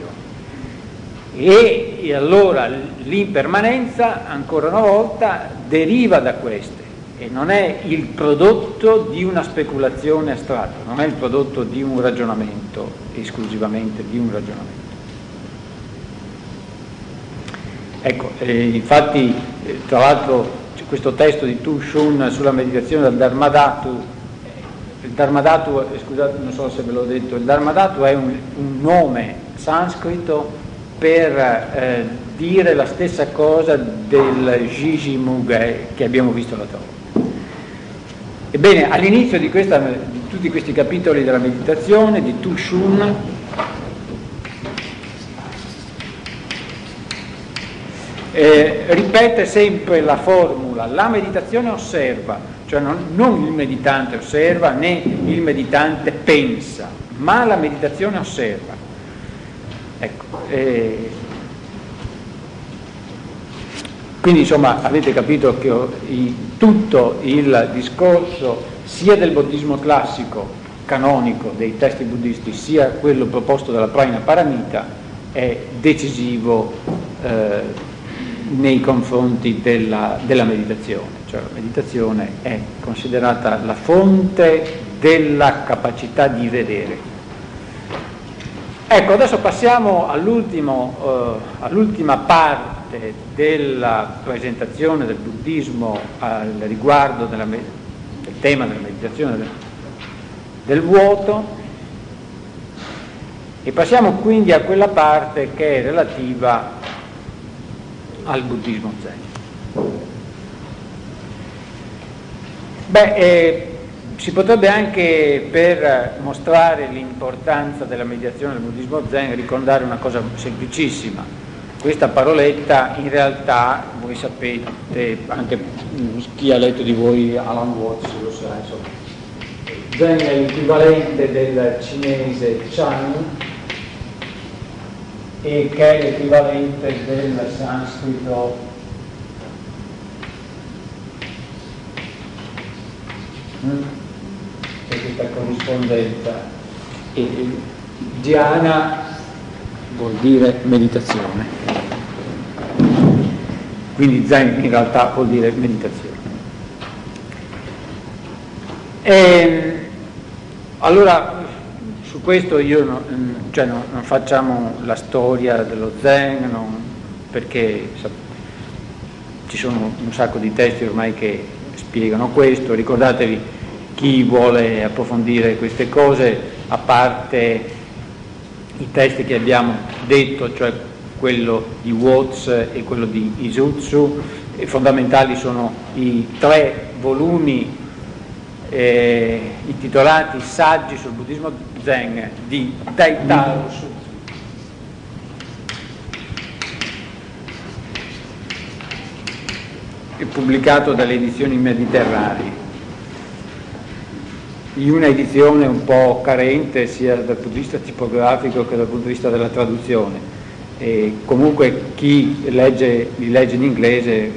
E, e allora l'impermanenza, ancora una volta, deriva da queste e non è il prodotto di una speculazione astratta, non è il prodotto di un ragionamento, esclusivamente di un ragionamento. Ecco, eh, infatti, eh, tra l'altro, c'è questo testo di Tushun sulla meditazione del Dharmadhatu. Il Dharmadhatu, eh, scusate, non so se ve l'ho detto, il Dharmadhatu è un, un nome sanscrito per eh, dire la stessa cosa del Jiji Muge che abbiamo visto la torre. Ebbene, all'inizio di, questa, di tutti questi capitoli della meditazione di Tushun eh, ripete sempre la formula: la meditazione osserva, cioè non, non il meditante osserva né il meditante pensa, ma la meditazione osserva. Ecco, eh, quindi insomma avete capito che ho, i, tutto il discorso sia del buddismo classico canonico dei testi buddisti sia quello proposto dalla Prajnaparamita è decisivo eh, nei confronti della, della meditazione, cioè la meditazione è considerata la fonte della capacità di vedere. Ecco, adesso passiamo all'ultimo, eh, all'ultima parte della presentazione del buddismo al riguardo della, del tema della meditazione del, del vuoto, e passiamo quindi a quella parte che è relativa al buddismo zen. Beh, eh, si potrebbe anche, per mostrare l'importanza della meditazione del buddismo zen, ricordare una cosa semplicissima. Questa paroletta in realtà, voi sapete, anche chi ha letto di voi Alan Watts lo sa, insomma, zen è l'equivalente del cinese chan e che è l'equivalente del sanscrito mm? questa corrispondenza, e dhyana vuol dire meditazione, quindi zen in realtà vuol dire meditazione. E allora su questo io no, cioè no, non facciamo la storia dello zen, non, perché sa, ci sono un sacco di testi ormai che spiegano questo. Ricordatevi, chi vuole approfondire queste cose, a parte i testi che abbiamo detto, cioè quello di Watts e quello di Isutsu, fondamentali sono i tre volumi eh, intitolati Saggi sul buddismo zen di Daitaro Suzuki. È pubblicato dalle edizioni Mediterranee. In una edizione un po' carente sia dal punto di vista tipografico che dal punto di vista della traduzione, e comunque chi legge, li legge in inglese,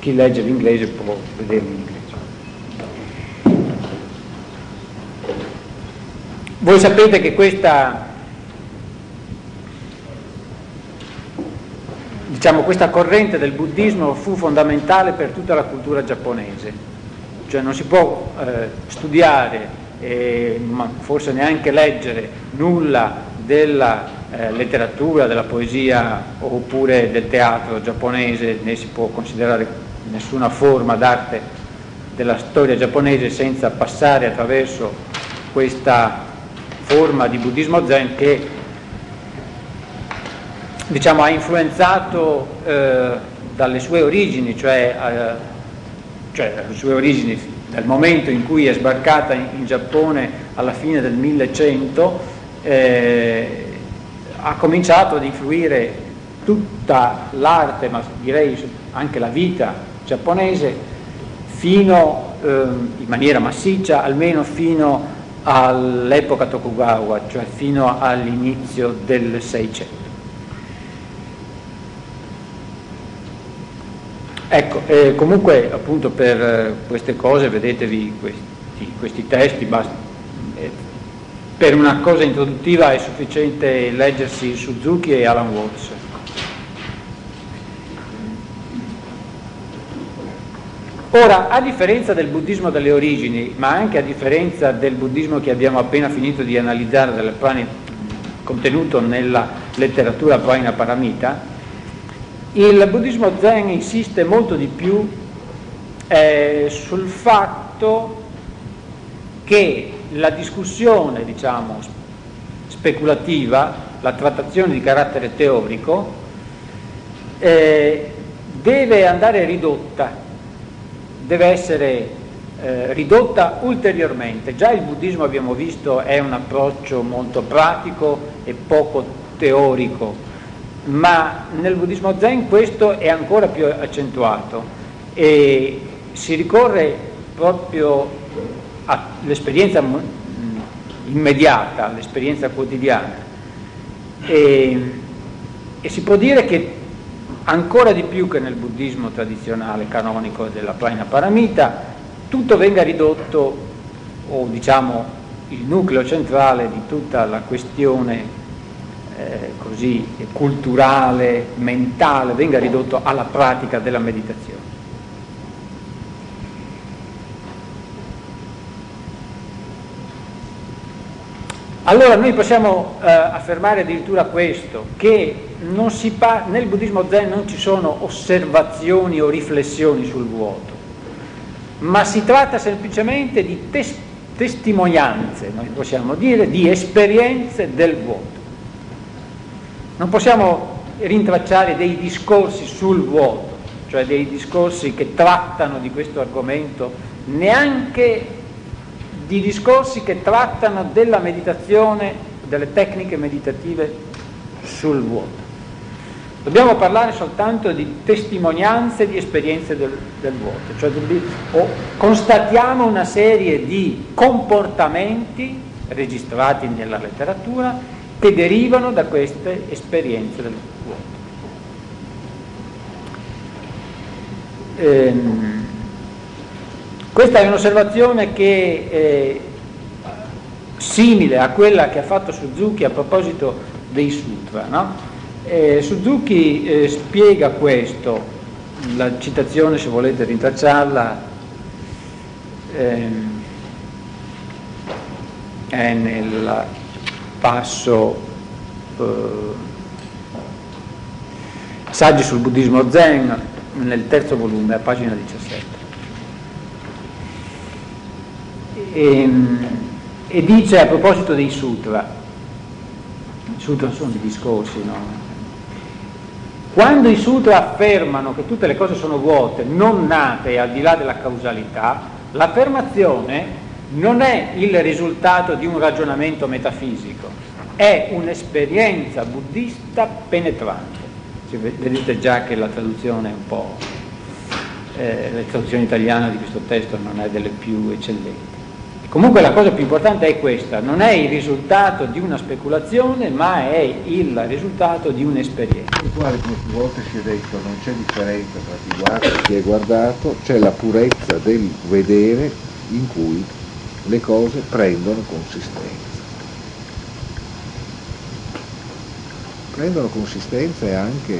chi legge l'inglese può vederli in inglese. Voi sapete che questa, diciamo, questa corrente del buddismo fu fondamentale per tutta la cultura giapponese. Cioè non si può eh, studiare, eh, ma forse neanche leggere nulla della eh, letteratura, della poesia oppure del teatro giapponese, né si può considerare nessuna forma d'arte della storia giapponese senza passare attraverso questa forma di buddismo zen che, diciamo, ha influenzato eh, dalle sue origini, cioè eh, cioè le sue origini dal momento in cui è sbarcata in, in Giappone alla fine del millecento eh, ha cominciato ad influire tutta l'arte, ma direi anche la vita giapponese, fino eh, in maniera massiccia, almeno fino all'epoca Tokugawa, cioè fino all'inizio del Seicento. Ecco, eh, comunque appunto per eh, queste cose vedetevi questi, questi testi, basta, eh, per una cosa introduttiva è sufficiente leggersi Suzuki e Alan Watts. Ora, a differenza del buddismo dalle origini, ma anche a differenza del buddismo che abbiamo appena finito di analizzare dal prana, contenuto nella letteratura Prajnaparamita, il buddismo zen insiste molto di più eh, sul fatto che la discussione, diciamo, speculativa, la trattazione di carattere teorico, eh, deve andare ridotta. Deve essere eh, ridotta ulteriormente. Già il buddismo, abbiamo visto, è un approccio molto pratico e poco teorico, ma nel buddismo zen questo è ancora più accentuato e si ricorre proprio all'esperienza immediata, all'esperienza quotidiana, e, e si può dire che ancora di più che nel buddismo tradizionale canonico della Prajnaparamita, tutto venga ridotto, o diciamo il nucleo centrale di tutta la questione eh, così culturale, mentale, venga ridotto alla pratica della meditazione. Allora noi possiamo eh, affermare addirittura questo, che non si pa- nel buddismo zen non ci sono osservazioni o riflessioni sul vuoto, ma si tratta semplicemente di tes- testimonianze, noi possiamo dire, di esperienze del vuoto. Non possiamo rintracciare dei discorsi sul vuoto, cioè dei discorsi che trattano di questo argomento, neanche di discorsi che trattano della meditazione, delle tecniche meditative sul vuoto. Dobbiamo parlare soltanto di testimonianze, di esperienze del, del vuoto, cioè di, o constatiamo una serie di comportamenti registrati nella letteratura che derivano da queste esperienze del vuoto. Ehm, Questa è un'osservazione che è simile a quella che ha fatto Suzuki a proposito dei sutra, no? Eh, Suzuki eh, spiega questo, la citazione se volete rintracciarla ehm, è nel passo eh, Saggi sul buddismo zen, nel terzo volume, a pagina diciassette. E, e dice a proposito dei sutra, i sutra sono i discorsi, no? Quando i sutra affermano che tutte le cose sono vuote, non nate e al di là della causalità, l'affermazione non è il risultato di un ragionamento metafisico, è un'esperienza buddista penetrante. Cioè, vedete già che la traduzione è un po', eh, la traduzione italiana di questo testo non è delle più eccellenti. Comunque la cosa più importante è questa, non è il risultato di una speculazione, ma è il risultato di un'esperienza. Guarda, come più volte si è detto, non c'è differenza tra chi guarda e chi è guardato, c'è la purezza del vedere in cui le cose prendono consistenza. Prendono consistenza e anche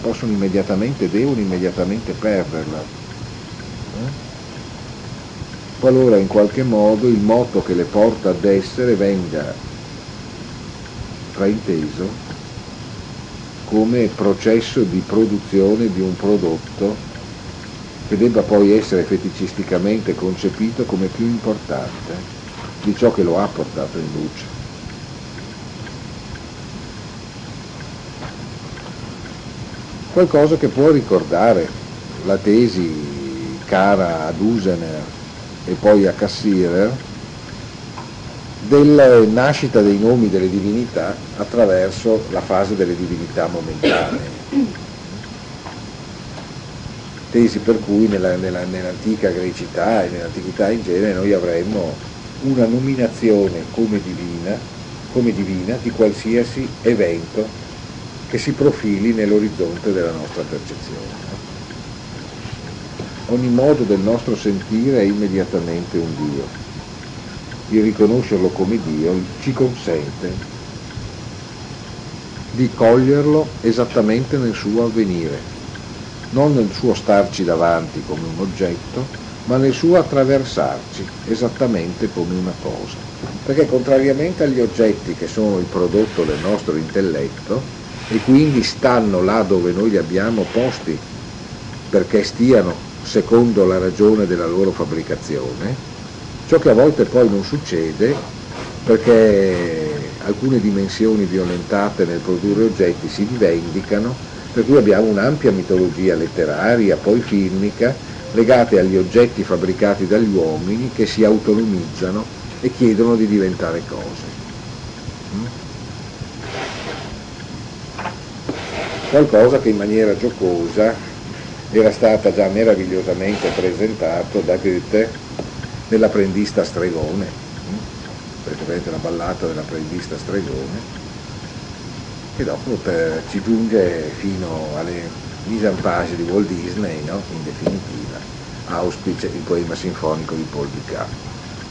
possono immediatamente, devono immediatamente perderla. Eh? Qualora in qualche modo il moto che le porta ad essere venga frainteso come processo di produzione di un prodotto che debba poi essere feticisticamente concepito come più importante di ciò che lo ha portato in luce. Qualcosa che può ricordare la tesi cara ad Usener e poi a Kassirer della nascita dei nomi delle divinità attraverso la fase delle divinità momentanee, tesi per cui nella, nella, nell'antica Grecità e nell'antichità in genere noi avremmo una nominazione come divina, come divina di qualsiasi evento che si profili nell'orizzonte della nostra percezione. Ogni modo del nostro sentire è immediatamente un Dio. Di riconoscerlo come Dio ci consente di coglierlo esattamente nel suo avvenire, non nel suo starci davanti come un oggetto, ma nel suo attraversarci esattamente come una cosa. Perché contrariamente agli oggetti che sono il prodotto del nostro intelletto e quindi stanno là dove noi li abbiamo posti perché stiano secondo la ragione della loro fabbricazione, ciò che a volte poi non succede perché alcune dimensioni violentate nel produrre oggetti si rivendicano, per cui abbiamo un'ampia mitologia letteraria, poi filmica, legate agli oggetti fabbricati dagli uomini che si autonomizzano e chiedono di diventare cose. Qualcosa che in maniera giocosa era stata già meravigliosamente presentato da Goethe dell'apprendista stregone, perché vedete la ballata dell'apprendista stregone, che dopo per, ci giunge fino alle mise en page di Walt Disney, no? In definitiva, auspice il poema sinfonico di Paul Dukas.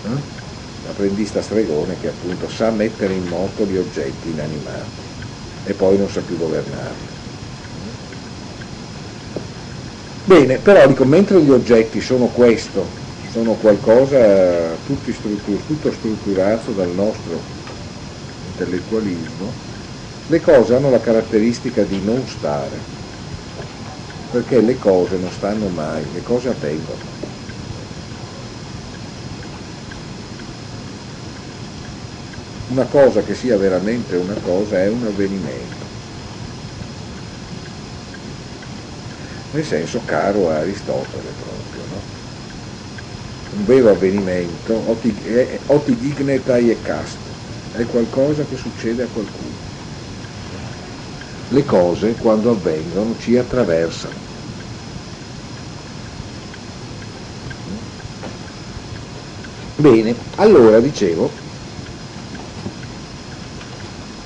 Eh? L'apprendista stregone che appunto sa mettere in moto gli oggetti inanimati e poi non sa più governarli. Bene, però dico, mentre gli oggetti sono questo, sono qualcosa tutto, struttur- tutto strutturato dal nostro intellettualismo, le cose hanno la caratteristica di non stare, perché le cose non stanno mai, le cose attengono. Una cosa che sia veramente una cosa è un avvenimento, nel senso caro a Aristotele proprio, no? Un vero avvenimento, oti dignetai e cast, è qualcosa che succede a qualcuno. Le cose, quando avvengono, ci attraversano. Bene, allora dicevo,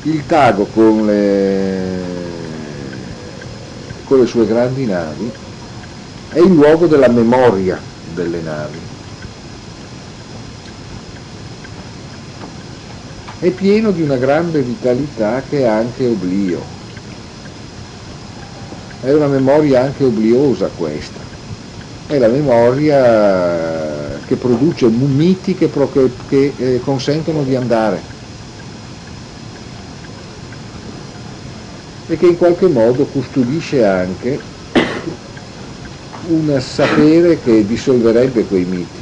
il Tago con le, con le sue grandi navi è il luogo della memoria delle navi. È pieno di una grande vitalità che è anche oblio, è una memoria anche obliosa questa, è la memoria che produce miti che, che, che eh, consentono di andare e che in qualche modo custodisce anche un sapere che dissolverebbe quei miti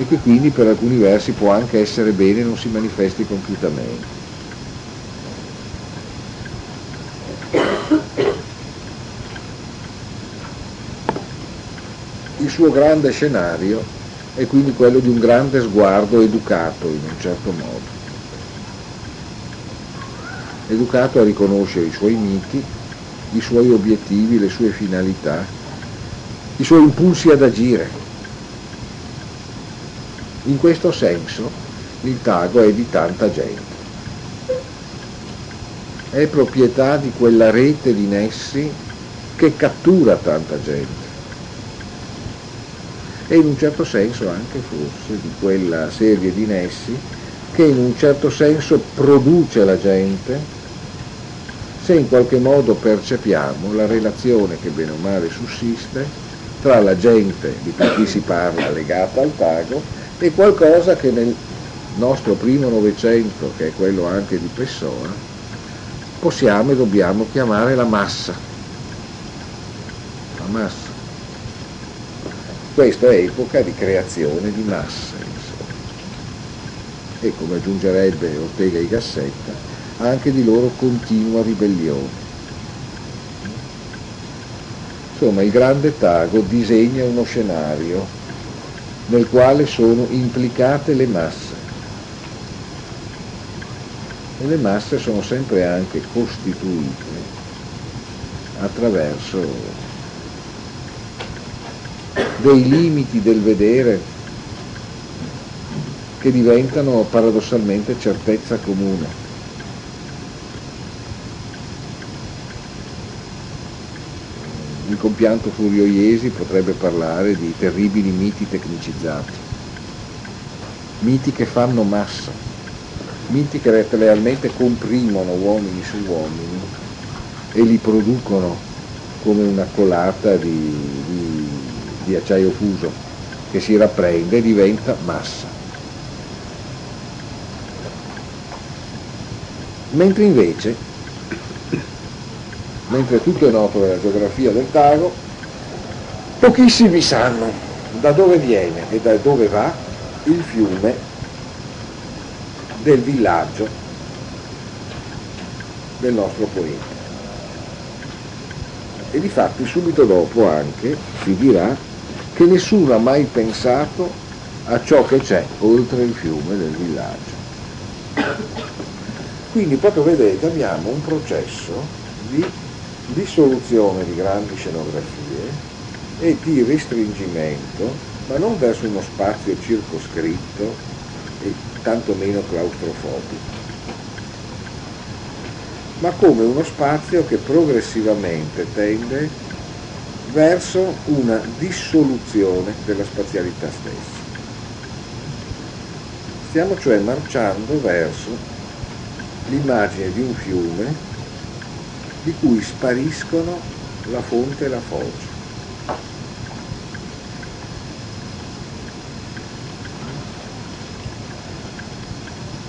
e che quindi per alcuni versi può anche essere bene non si manifesti compiutamente. Il suo grande scenario è quindi quello di un grande sguardo educato in un certo modo, educato a riconoscere i suoi miti, i suoi obiettivi, le sue finalità, i suoi impulsi ad agire. In questo senso il Tago è di tanta gente, è proprietà di quella rete di nessi che cattura tanta gente e in un certo senso anche forse di quella serie di nessi che in un certo senso produce la gente, se in qualche modo percepiamo la relazione che bene o male sussiste tra la gente di cui si parla legata al Tago è qualcosa che nel nostro primo Novecento, che è quello anche di Pessoa, possiamo e dobbiamo chiamare la massa. La massa. Questa è epoca di creazione di masse, insomma. E come aggiungerebbe Ortega y Gasset, anche di loro continua ribellione. Insomma, il grande Tago disegna uno scenario nel quale sono implicate le masse. E le masse sono sempre anche costituite attraverso dei limiti del vedere che diventano paradossalmente certezza comune. Il compianto Furio Iesi potrebbe parlare di terribili miti tecnicizzati, miti che fanno massa, miti che realmente comprimono uomini su uomini e li producono come una colata di, di, di acciaio fuso che si rapprende e diventa massa. Mentre invece mentre tutto è noto della geografia del Tago, pochissimi sanno da dove viene e da dove va il fiume del villaggio del nostro poeta. E difatti subito dopo anche si dirà che nessuno ha mai pensato a ciò che c'è oltre il fiume del villaggio. Quindi proprio vedete abbiamo un processo di dissoluzione di grandi scenografie e di restringimento, ma non verso uno spazio circoscritto e tantomeno claustrofobico, ma come uno spazio che progressivamente tende verso una dissoluzione della spazialità stessa. Stiamo cioè marciando verso l'immagine di un fiume di cui spariscono la fonte e la foggia.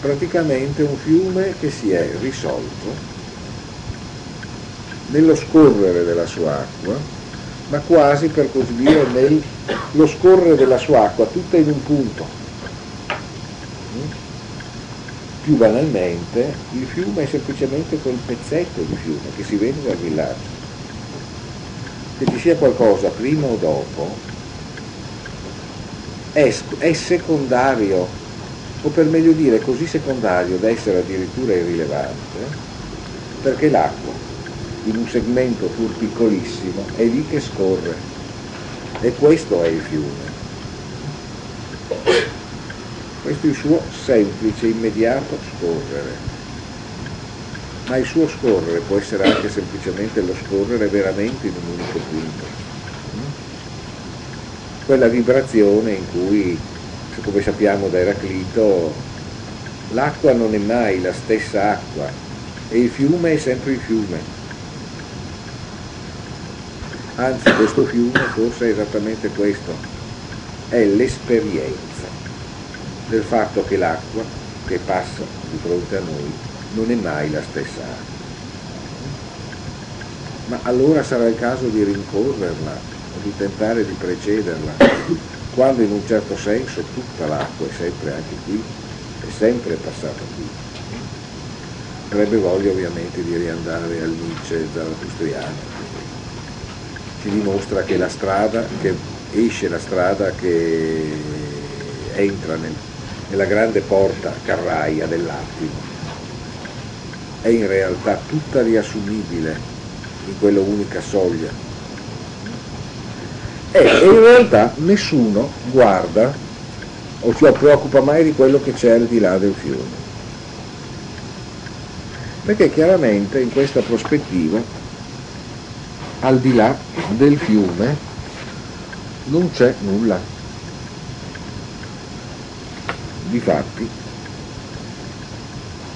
Praticamente un fiume che si è risolto nello scorrere della sua acqua, ma quasi per così dire nello scorrere della sua acqua, tutta in un punto. Più banalmente, il fiume è semplicemente quel pezzetto di fiume che si vede dal villaggio. Che ci sia qualcosa prima o dopo è, è secondario, o per meglio dire così secondario da essere addirittura irrilevante, perché l'acqua, in un segmento pur piccolissimo, è lì che scorre, e questo è il fiume. Questo è il suo semplice, immediato scorrere, ma il suo scorrere può essere anche semplicemente lo scorrere veramente in un unico punto, quella vibrazione in cui, come sappiamo da Eraclito, l'acqua non è mai la stessa acqua e il fiume è sempre il fiume, anzi questo fiume forse è esattamente questo, è l'esperienza del fatto che l'acqua che passa di fronte a noi non è mai la stessa acqua. Ma allora sarà il caso di rincorrerla o di tentare di precederla, quando in un certo senso tutta l'acqua è sempre anche qui, è sempre passata qui. Avrebbe voglia ovviamente di riandare al Nietzsche zarathustriano. Ci dimostra che la strada, che esce la strada che entra nel nella grande porta carraia dell'attimo, è in realtà tutta riassumibile in quella unica soglia, e in realtà nessuno guarda o si preoccupa mai di quello che c'è al di là del fiume, perché chiaramente in questa prospettiva al di là del fiume non c'è nulla. Difatti,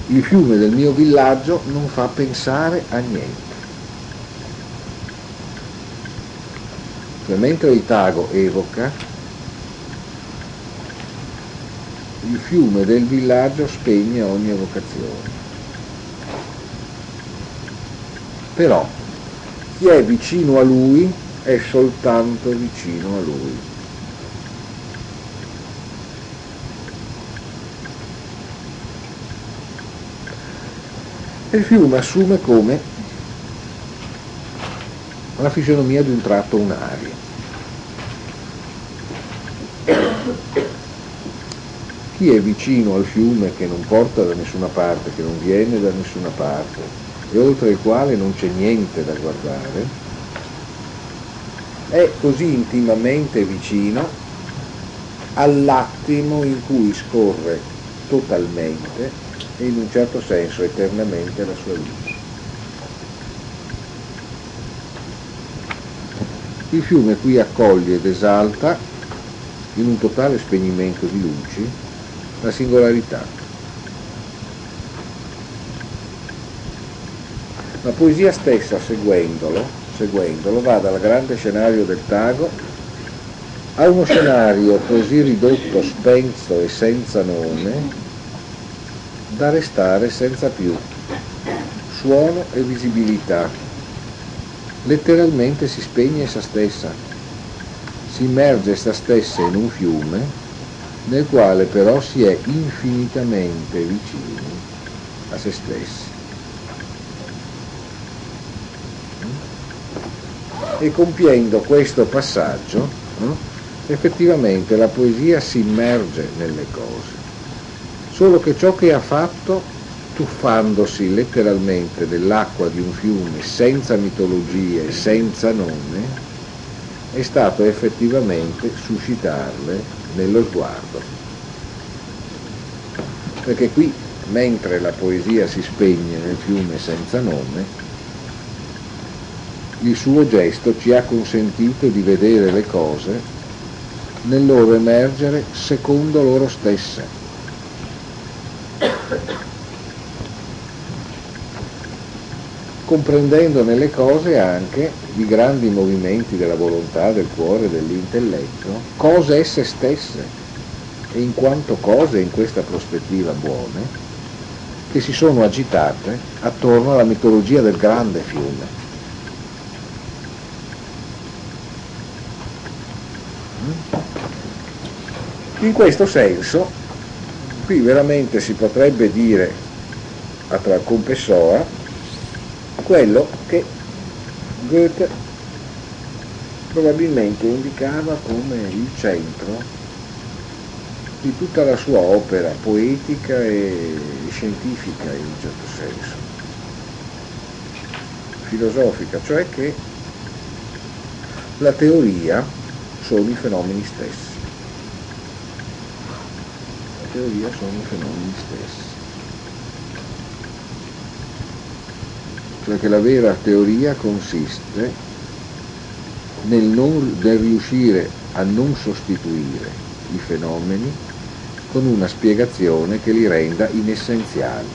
il fiume del mio villaggio non fa pensare a niente. Cioè, mentre il Tago evoca, il fiume del villaggio spegne ogni evocazione. Però chi è vicino a lui è soltanto vicino a lui. Il fiume assume come la fisionomia di un tratto un'aria. Chi è vicino al fiume che non porta da nessuna parte, che non viene da nessuna parte e oltre il quale non c'è niente da guardare, è così intimamente vicino all'attimo in cui scorre totalmente e in un certo senso eternamente la sua vita. Il fiume qui accoglie ed esalta, in un totale spegnimento di luci, la singolarità. La poesia stessa, seguendolo, seguendolo, va dal grande scenario del Tago a uno scenario così ridotto, spenso e senza nome, da restare senza più suono e visibilità. Letteralmente si spegne essa stessa, si immerge essa stessa in un fiume nel quale però si è infinitamente vicini a se stessi e compiendo questo passaggio effettivamente la poesia si immerge nelle cose, solo che ciò che ha fatto tuffandosi letteralmente nell'acqua di un fiume senza mitologie, senza nome, è stato effettivamente suscitarle nello sguardo. Perché qui, mentre la poesia si spegne nel fiume senza nome, il suo gesto ci ha consentito di vedere le cose nel loro emergere secondo loro stesse. Comprendendo nelle cose anche i grandi movimenti della volontà, del cuore, dell'intelletto, cose esse stesse, e in quanto cose in questa prospettiva buone, che si sono agitate attorno alla mitologia del grande fiume. In questo senso, qui veramente si potrebbe dire, con Pessoa, quello che Goethe probabilmente indicava come il centro di tutta la sua opera poetica e scientifica in un certo senso, filosofica, cioè che la teoria sono i fenomeni stessi. La teoria sono i fenomeni stessi. Cioè che la vera teoria consiste nel, non, nel riuscire a non sostituire i fenomeni con una spiegazione che li renda inessenziali.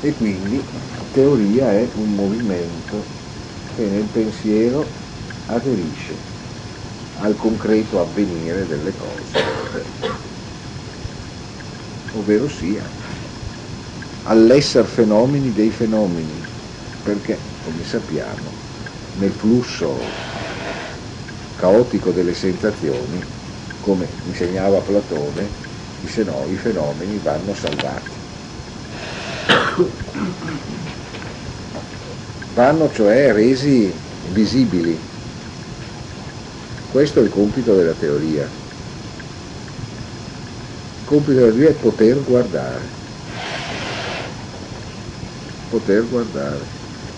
E quindi teoria è un movimento che nel pensiero aderisce al concreto avvenire delle cose, ovvero sia all'essere fenomeni dei fenomeni, perché, come sappiamo, nel flusso caotico delle sensazioni, come insegnava Platone, se no i fenomeni vanno salvati. Vanno cioè resi visibili. Questo è il compito della teoria. Il compito di lui è poter guardare, poter guardare,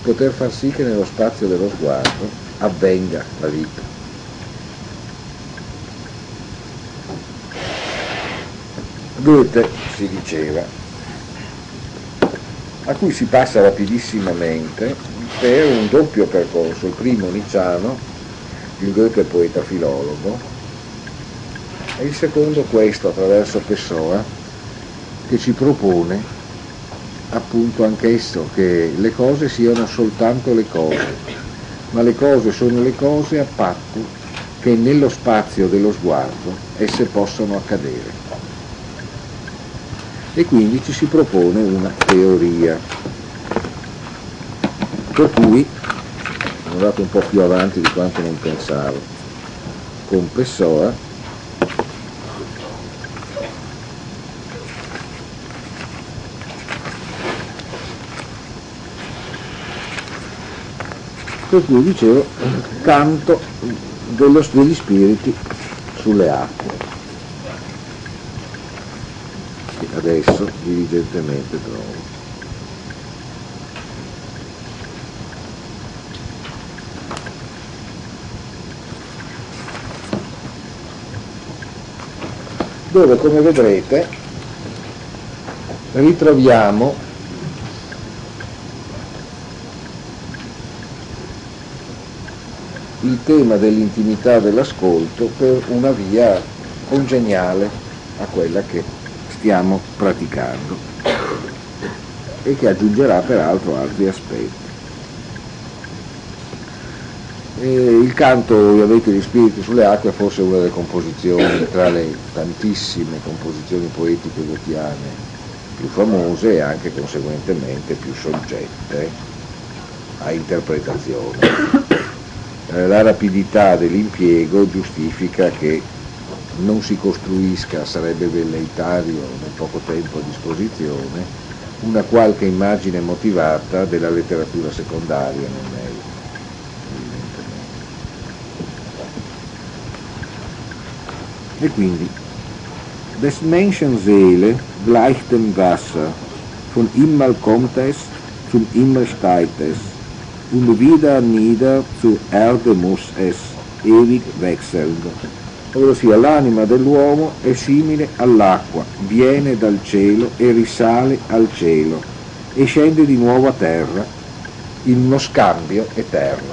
poter far sì che nello spazio dello sguardo avvenga la vita. Goethe, si diceva, a cui si passa rapidissimamente per un doppio percorso, il primo nicciano, il Goethe poeta filologo, e il secondo questo attraverso Pessoa, che ci propone appunto anch'esso che le cose siano soltanto le cose, ma le cose sono le cose a patto che nello spazio dello sguardo esse possano accadere. E quindi ci si propone una teoria, per cui sono andato un po' più avanti di quanto non pensavo con Pessoa. per cui dicevo canto dello, degli spiriti sulle acque, che adesso diligentemente trovo. Dove, come vedrete, ritroviamo il tema dell'intimità dell'ascolto per una via congeniale a quella che stiamo praticando e che aggiungerà peraltro altri aspetti. E il canto, ovviamente, gli spiriti sulle acque è forse una delle composizioni, tra le tantissime composizioni poetiche goethiane più famose e anche conseguentemente più soggette a interpretazione. Eh, la rapidità dell'impiego giustifica che non si costruisca, sarebbe velleitario nel poco tempo a disposizione, una qualche immagine motivata della letteratura secondaria nel merito. E quindi des Menschen Seele gleicht dem Wasser, von Himmel kommt es, zum Himmel steigt es, und wieder nieder zur Erde muss es, ewig wechselnd. Ovvero sia, l'anima dell'uomo è simile all'acqua, viene dal cielo e risale al cielo e scende di nuovo a terra in uno scambio eterno.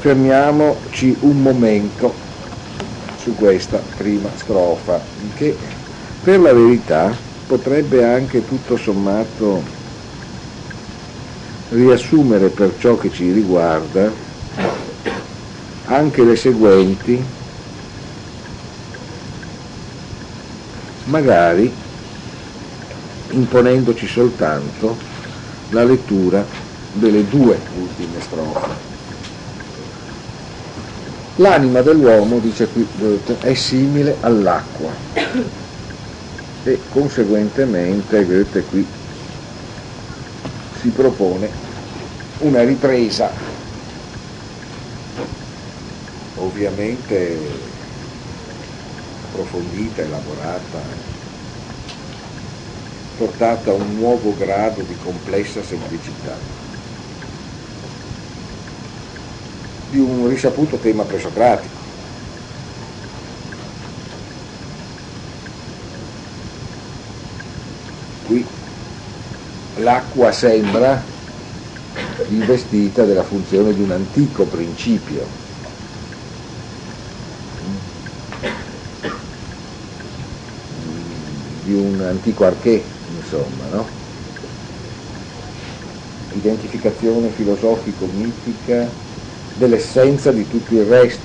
Fermiamoci un momento su questa prima strofa, che per la verità potrebbe anche tutto sommato riassumere, per ciò che ci riguarda, anche le seguenti, magari imponendoci soltanto la lettura delle due ultime strofe. L'anima dell'uomo, dice qui, è simile all'acqua e conseguentemente Goethe qui si propone una ripresa, ovviamente approfondita, elaborata, portata a un nuovo grado di complessa semplicità, di un risaputo tema presocratico. Qui l'acqua sembra investita della funzione di un antico principio, di un antico archè, insomma, no? Identificazione filosofico-mitica dell'essenza di tutto il resto,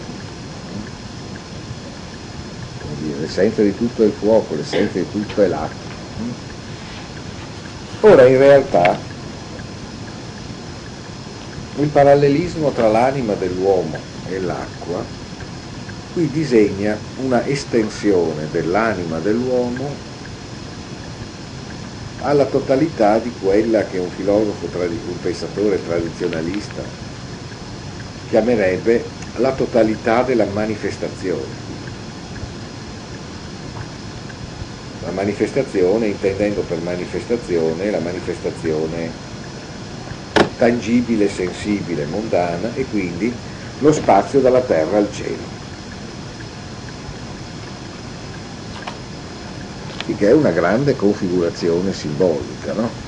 l'essenza di tutto è il fuoco, l'essenza di tutto è l'acqua. Ora, in realtà, il parallelismo tra l'anima dell'uomo e l'acqua qui disegna una estensione dell'anima dell'uomo alla totalità di quella che un filosofo, un pensatore tradizionalista chiamerebbe la totalità della manifestazione. La manifestazione, intendendo per manifestazione la manifestazione tangibile, sensibile, mondana, e quindi lo spazio dalla terra al cielo, che è una grande configurazione simbolica, no?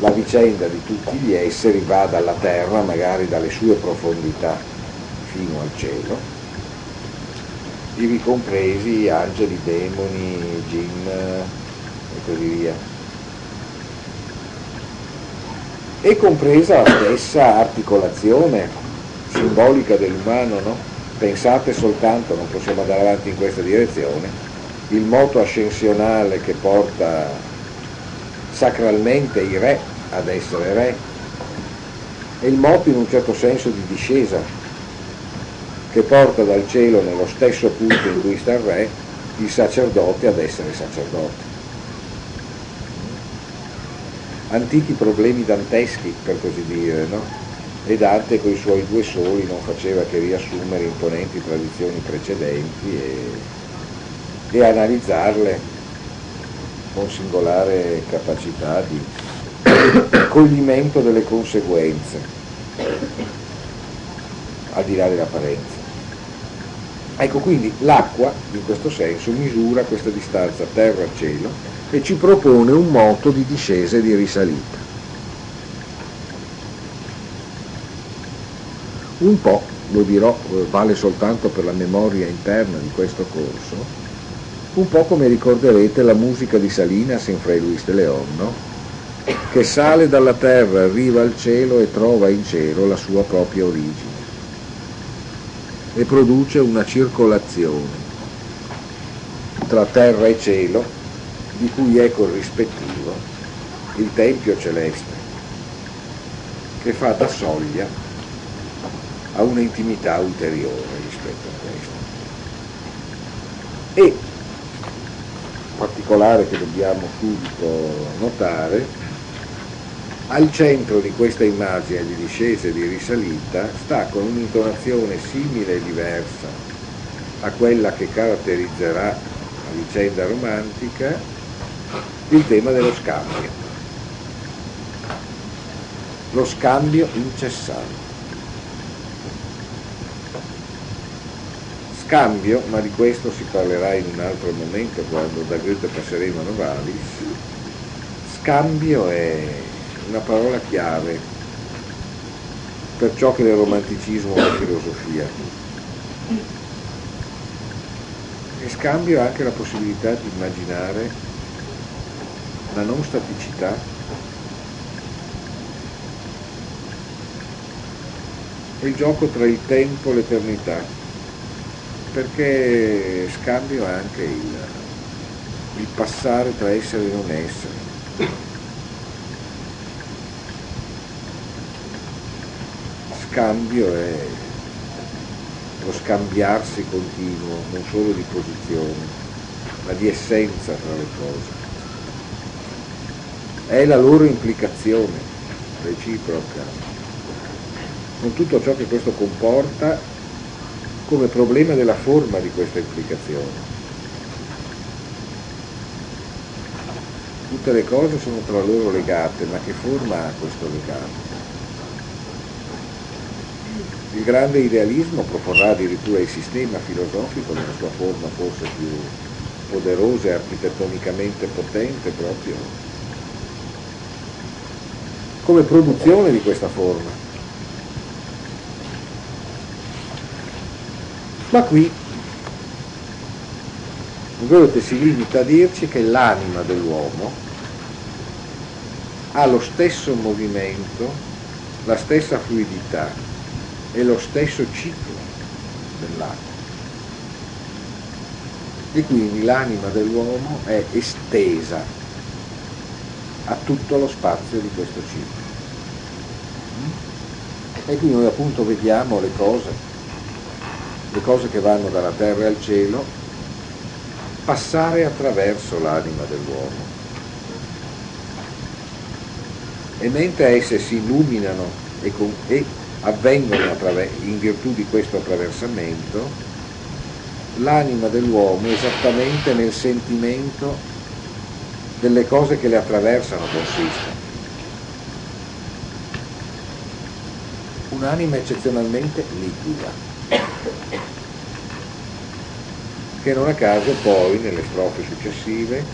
La vicenda di tutti gli esseri va dalla terra, magari dalle sue profondità, fino al cielo, ivi compresi angeli, demoni, jinn e così via, e compresa la stessa articolazione simbolica dell'umano, no? Pensate soltanto, non possiamo andare avanti in questa direzione, il moto ascensionale che porta sacralmente i re ad essere re, e il moto in un certo senso di discesa che porta dal cielo, nello stesso punto in cui sta il re, il sacerdote ad essere sacerdote. antichi problemi danteschi, per così dire, no? E Dante coi suoi due soli non faceva che riassumere imponenti tradizioni precedenti e, e analizzarle con singolare capacità di coglimento delle conseguenze, al di là delle apparenze. Ecco, quindi l'acqua, in questo senso, misura questa distanza terra-cielo e ci propone un moto di discesa e di risalita. Un po', lo dirò, vale soltanto per la memoria interna di questo corso, un po' come ricorderete la musica di Salinas in Fray Luis de León, no? Che sale dalla terra, arriva al cielo e trova in cielo la sua propria origine e produce una circolazione tra terra e cielo di cui è corrispettivo il Tempio Celeste, che fa da soglia a un'intimità ulteriore rispetto a questo. E, particolare che dobbiamo subito notare, al centro di questa immagine di discesa e di risalita sta, con un'intonazione simile e diversa a quella che caratterizzerà la vicenda romantica, il tema dello scambio, lo scambio incessante. Scambio, ma di questo si parlerà in un altro momento quando da Goethe passeremo a Novalis. Scambio è una parola chiave per ciò che è il romanticismo e la filosofia. E scambio è anche la possibilità di immaginare la non staticità e il gioco tra il tempo e l'eternità, perché scambio è anche il, il passare tra essere e non essere. Scambio è lo scambiarsi continuo, non solo di posizione, ma di essenza tra le cose. È la loro implicazione reciproca, con tutto ciò che questo comporta come problema della forma di questa implicazione. Tutte le cose sono tra loro legate, ma che forma ha questo legame? Il grande idealismo proporrà addirittura il sistema filosofico nella sua forma forse più poderosa e architettonicamente potente proprio come produzione di questa forma. Ma qui Goethe si limita a dirci che l'anima dell'uomo ha lo stesso movimento, la stessa fluidità e lo stesso ciclo dell'acqua. E quindi l'anima dell'uomo è estesa a tutto lo spazio di questo ciclo. E qui noi appunto vediamo le cose, le cose che vanno dalla terra al cielo, passare attraverso l'anima dell'uomo. E mentre esse si illuminano e, con, e avvengono in virtù di questo attraversamento, l'anima dell'uomo, esattamente nel sentimento delle cose che le attraversano, consiste. Un'anima eccezionalmente liquida, che non a caso poi, nelle strofe successive,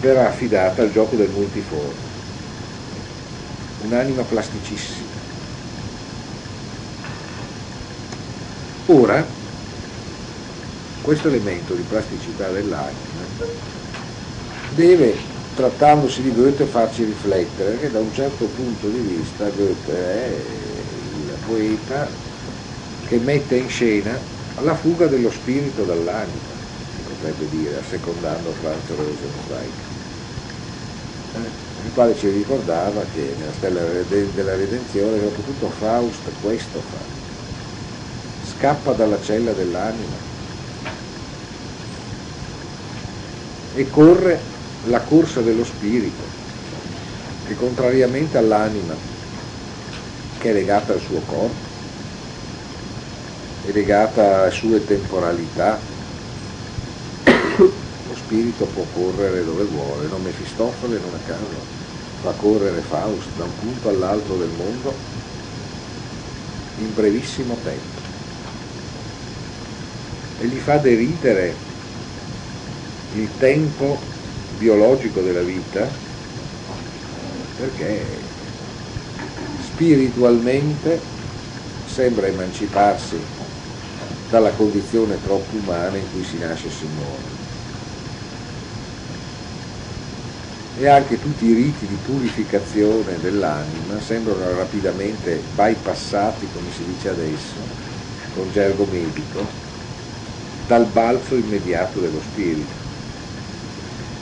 verrà affidata al gioco del multiforme. Un'anima plasticissima. Ora, questo elemento di plasticità dell'anima deve, trattandosi di Goethe, farci riflettere, perché da un certo punto di vista Goethe è il poeta che mette in scena la fuga dello spirito dall'anima, si potrebbe dire, assecondando Franz Rosenzweig, il quale ci ricordava che nella Stella della Redenzione, soprattutto Faust questo fa, scappa dalla cella dell'anima e corre la corsa dello spirito, che contrariamente all'anima, che è legata al suo corpo, è legata a sue temporalità, lo spirito può correre dove vuole. Non Mefistofele non a caso fa correre Faust da un punto all'altro del mondo in brevissimo tempo e gli fa deridere il tempo biologico della vita, perché spiritualmente sembra emanciparsi dalla condizione troppo umana in cui si nasce e si muore. E anche tutti i riti di purificazione dell'anima sembrano rapidamente bypassati, come si dice adesso, con gergo medico, dal balzo immediato dello spirito.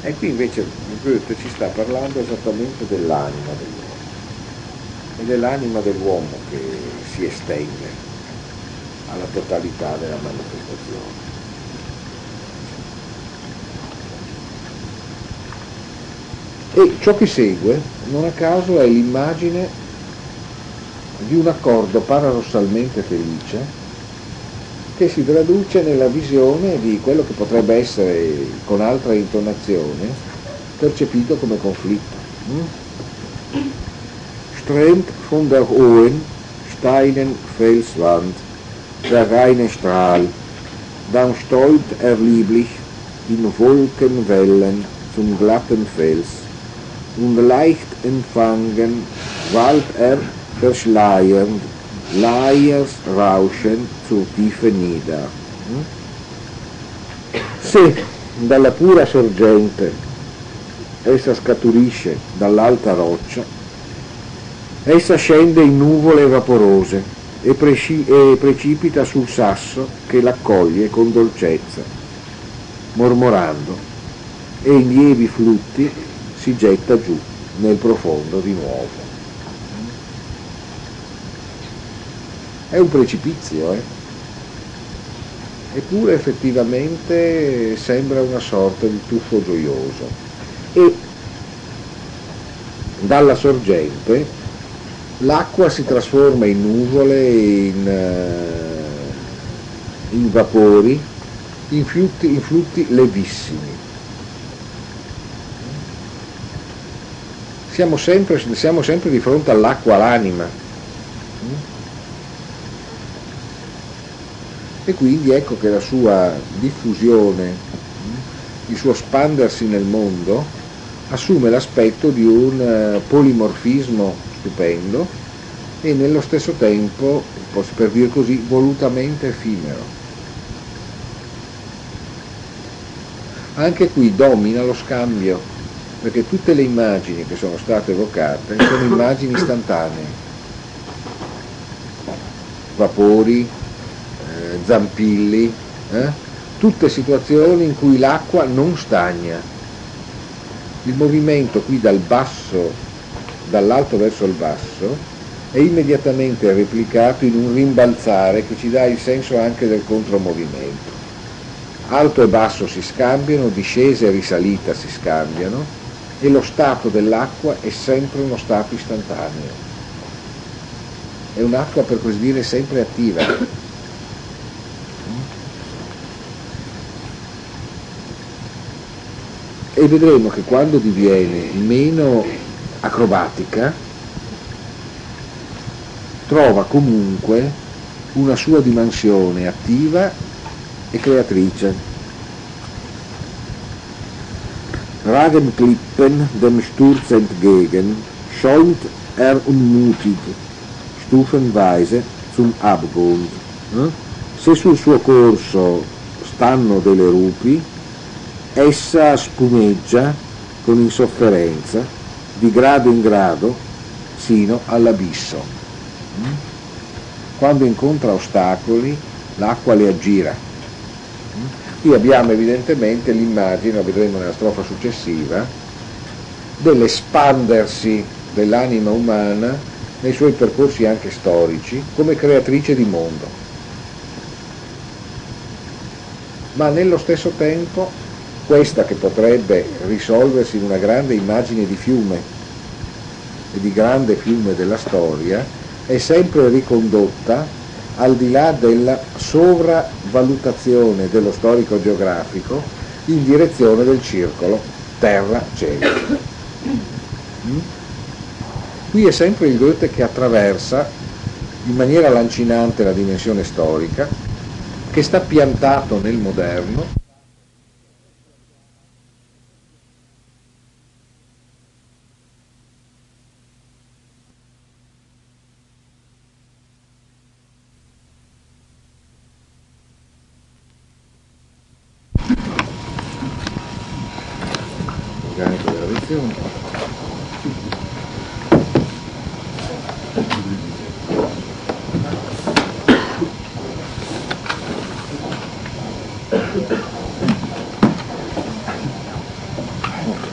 E qui invece Goethe ci sta parlando esattamente dell'anima dell'uomo, ed è l'anima dell'uomo che si estende alla totalità della manifestazione. E ciò che segue, non a caso, è l'immagine di un accordo paradossalmente felice che si traduce nella visione di quello che potrebbe essere, con altra intonazione, percepito come conflitto. Strömt von der hohen, steilen Felswand, der reine Strahl, dann stäubt er lieblich in Wolkenwellen zum glatten Fels. Und leicht empfangen, wallt er verschleiernd, Leiers Rauschen zur Tiefe nieder. Se dalla pura sorgente essa scaturisce dall'alta roccia, essa scende in nuvole vaporose e, preci- e precipita sul sasso che l'accoglie con dolcezza, mormorando, e in lievi flutti si getta giù nel profondo di nuovo. È un precipizio, eh? Eppure effettivamente sembra una sorta di tuffo gioioso, e dalla sorgente l'acqua si trasforma in nuvole, in, in vapori, in flutti, in flutti levissimi. Siamo sempre, siamo sempre di fronte all'acqua, all'anima, e quindi ecco che la sua diffusione, il suo spandersi nel mondo, assume l'aspetto di un polimorfismo stupendo e nello stesso tempo, per dir così, volutamente effimero. Anche qui domina lo scambio, perché tutte le immagini che sono state evocate sono immagini istantanee, vapori, eh, zampilli, eh? tutte situazioni in cui l'acqua non stagna. Il movimento qui dal basso, dall'alto verso il basso, è immediatamente replicato in un rimbalzare che ci dà il senso anche del contromovimento. Alto e basso si scambiano, discesa e risalita si scambiano, e lo stato dell'acqua è sempre uno stato istantaneo. È un'acqua, per così dire, sempre attiva. E vedremo che quando diviene meno acrobatica, trova comunque una sua dimensione attiva e creatrice. Ragen Klippen dem Sturz entgegen, schäumt er unmutig, stufenweise zum Abgrund. Se sul suo corso stanno delle rupi, essa spumeggia con insofferenza, di grado in grado, sino all'abisso. Quando incontra ostacoli, l'acqua le aggira. Qui abbiamo evidentemente l'immagine, la vedremo nella strofa successiva, dell'espandersi dell'anima umana nei suoi percorsi anche storici come creatrice di mondo, ma nello stesso tempo questa, che potrebbe risolversi in una grande immagine di fiume, di grande fiume della storia è sempre ricondotta al di là della sovravalutazione dello storico geografico in direzione del circolo terra-cielo. Mm? Qui è sempre il Goethe che attraversa in maniera lancinante la dimensione storica, che sta piantato nel moderno.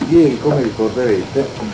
Ieri, come ricorderete,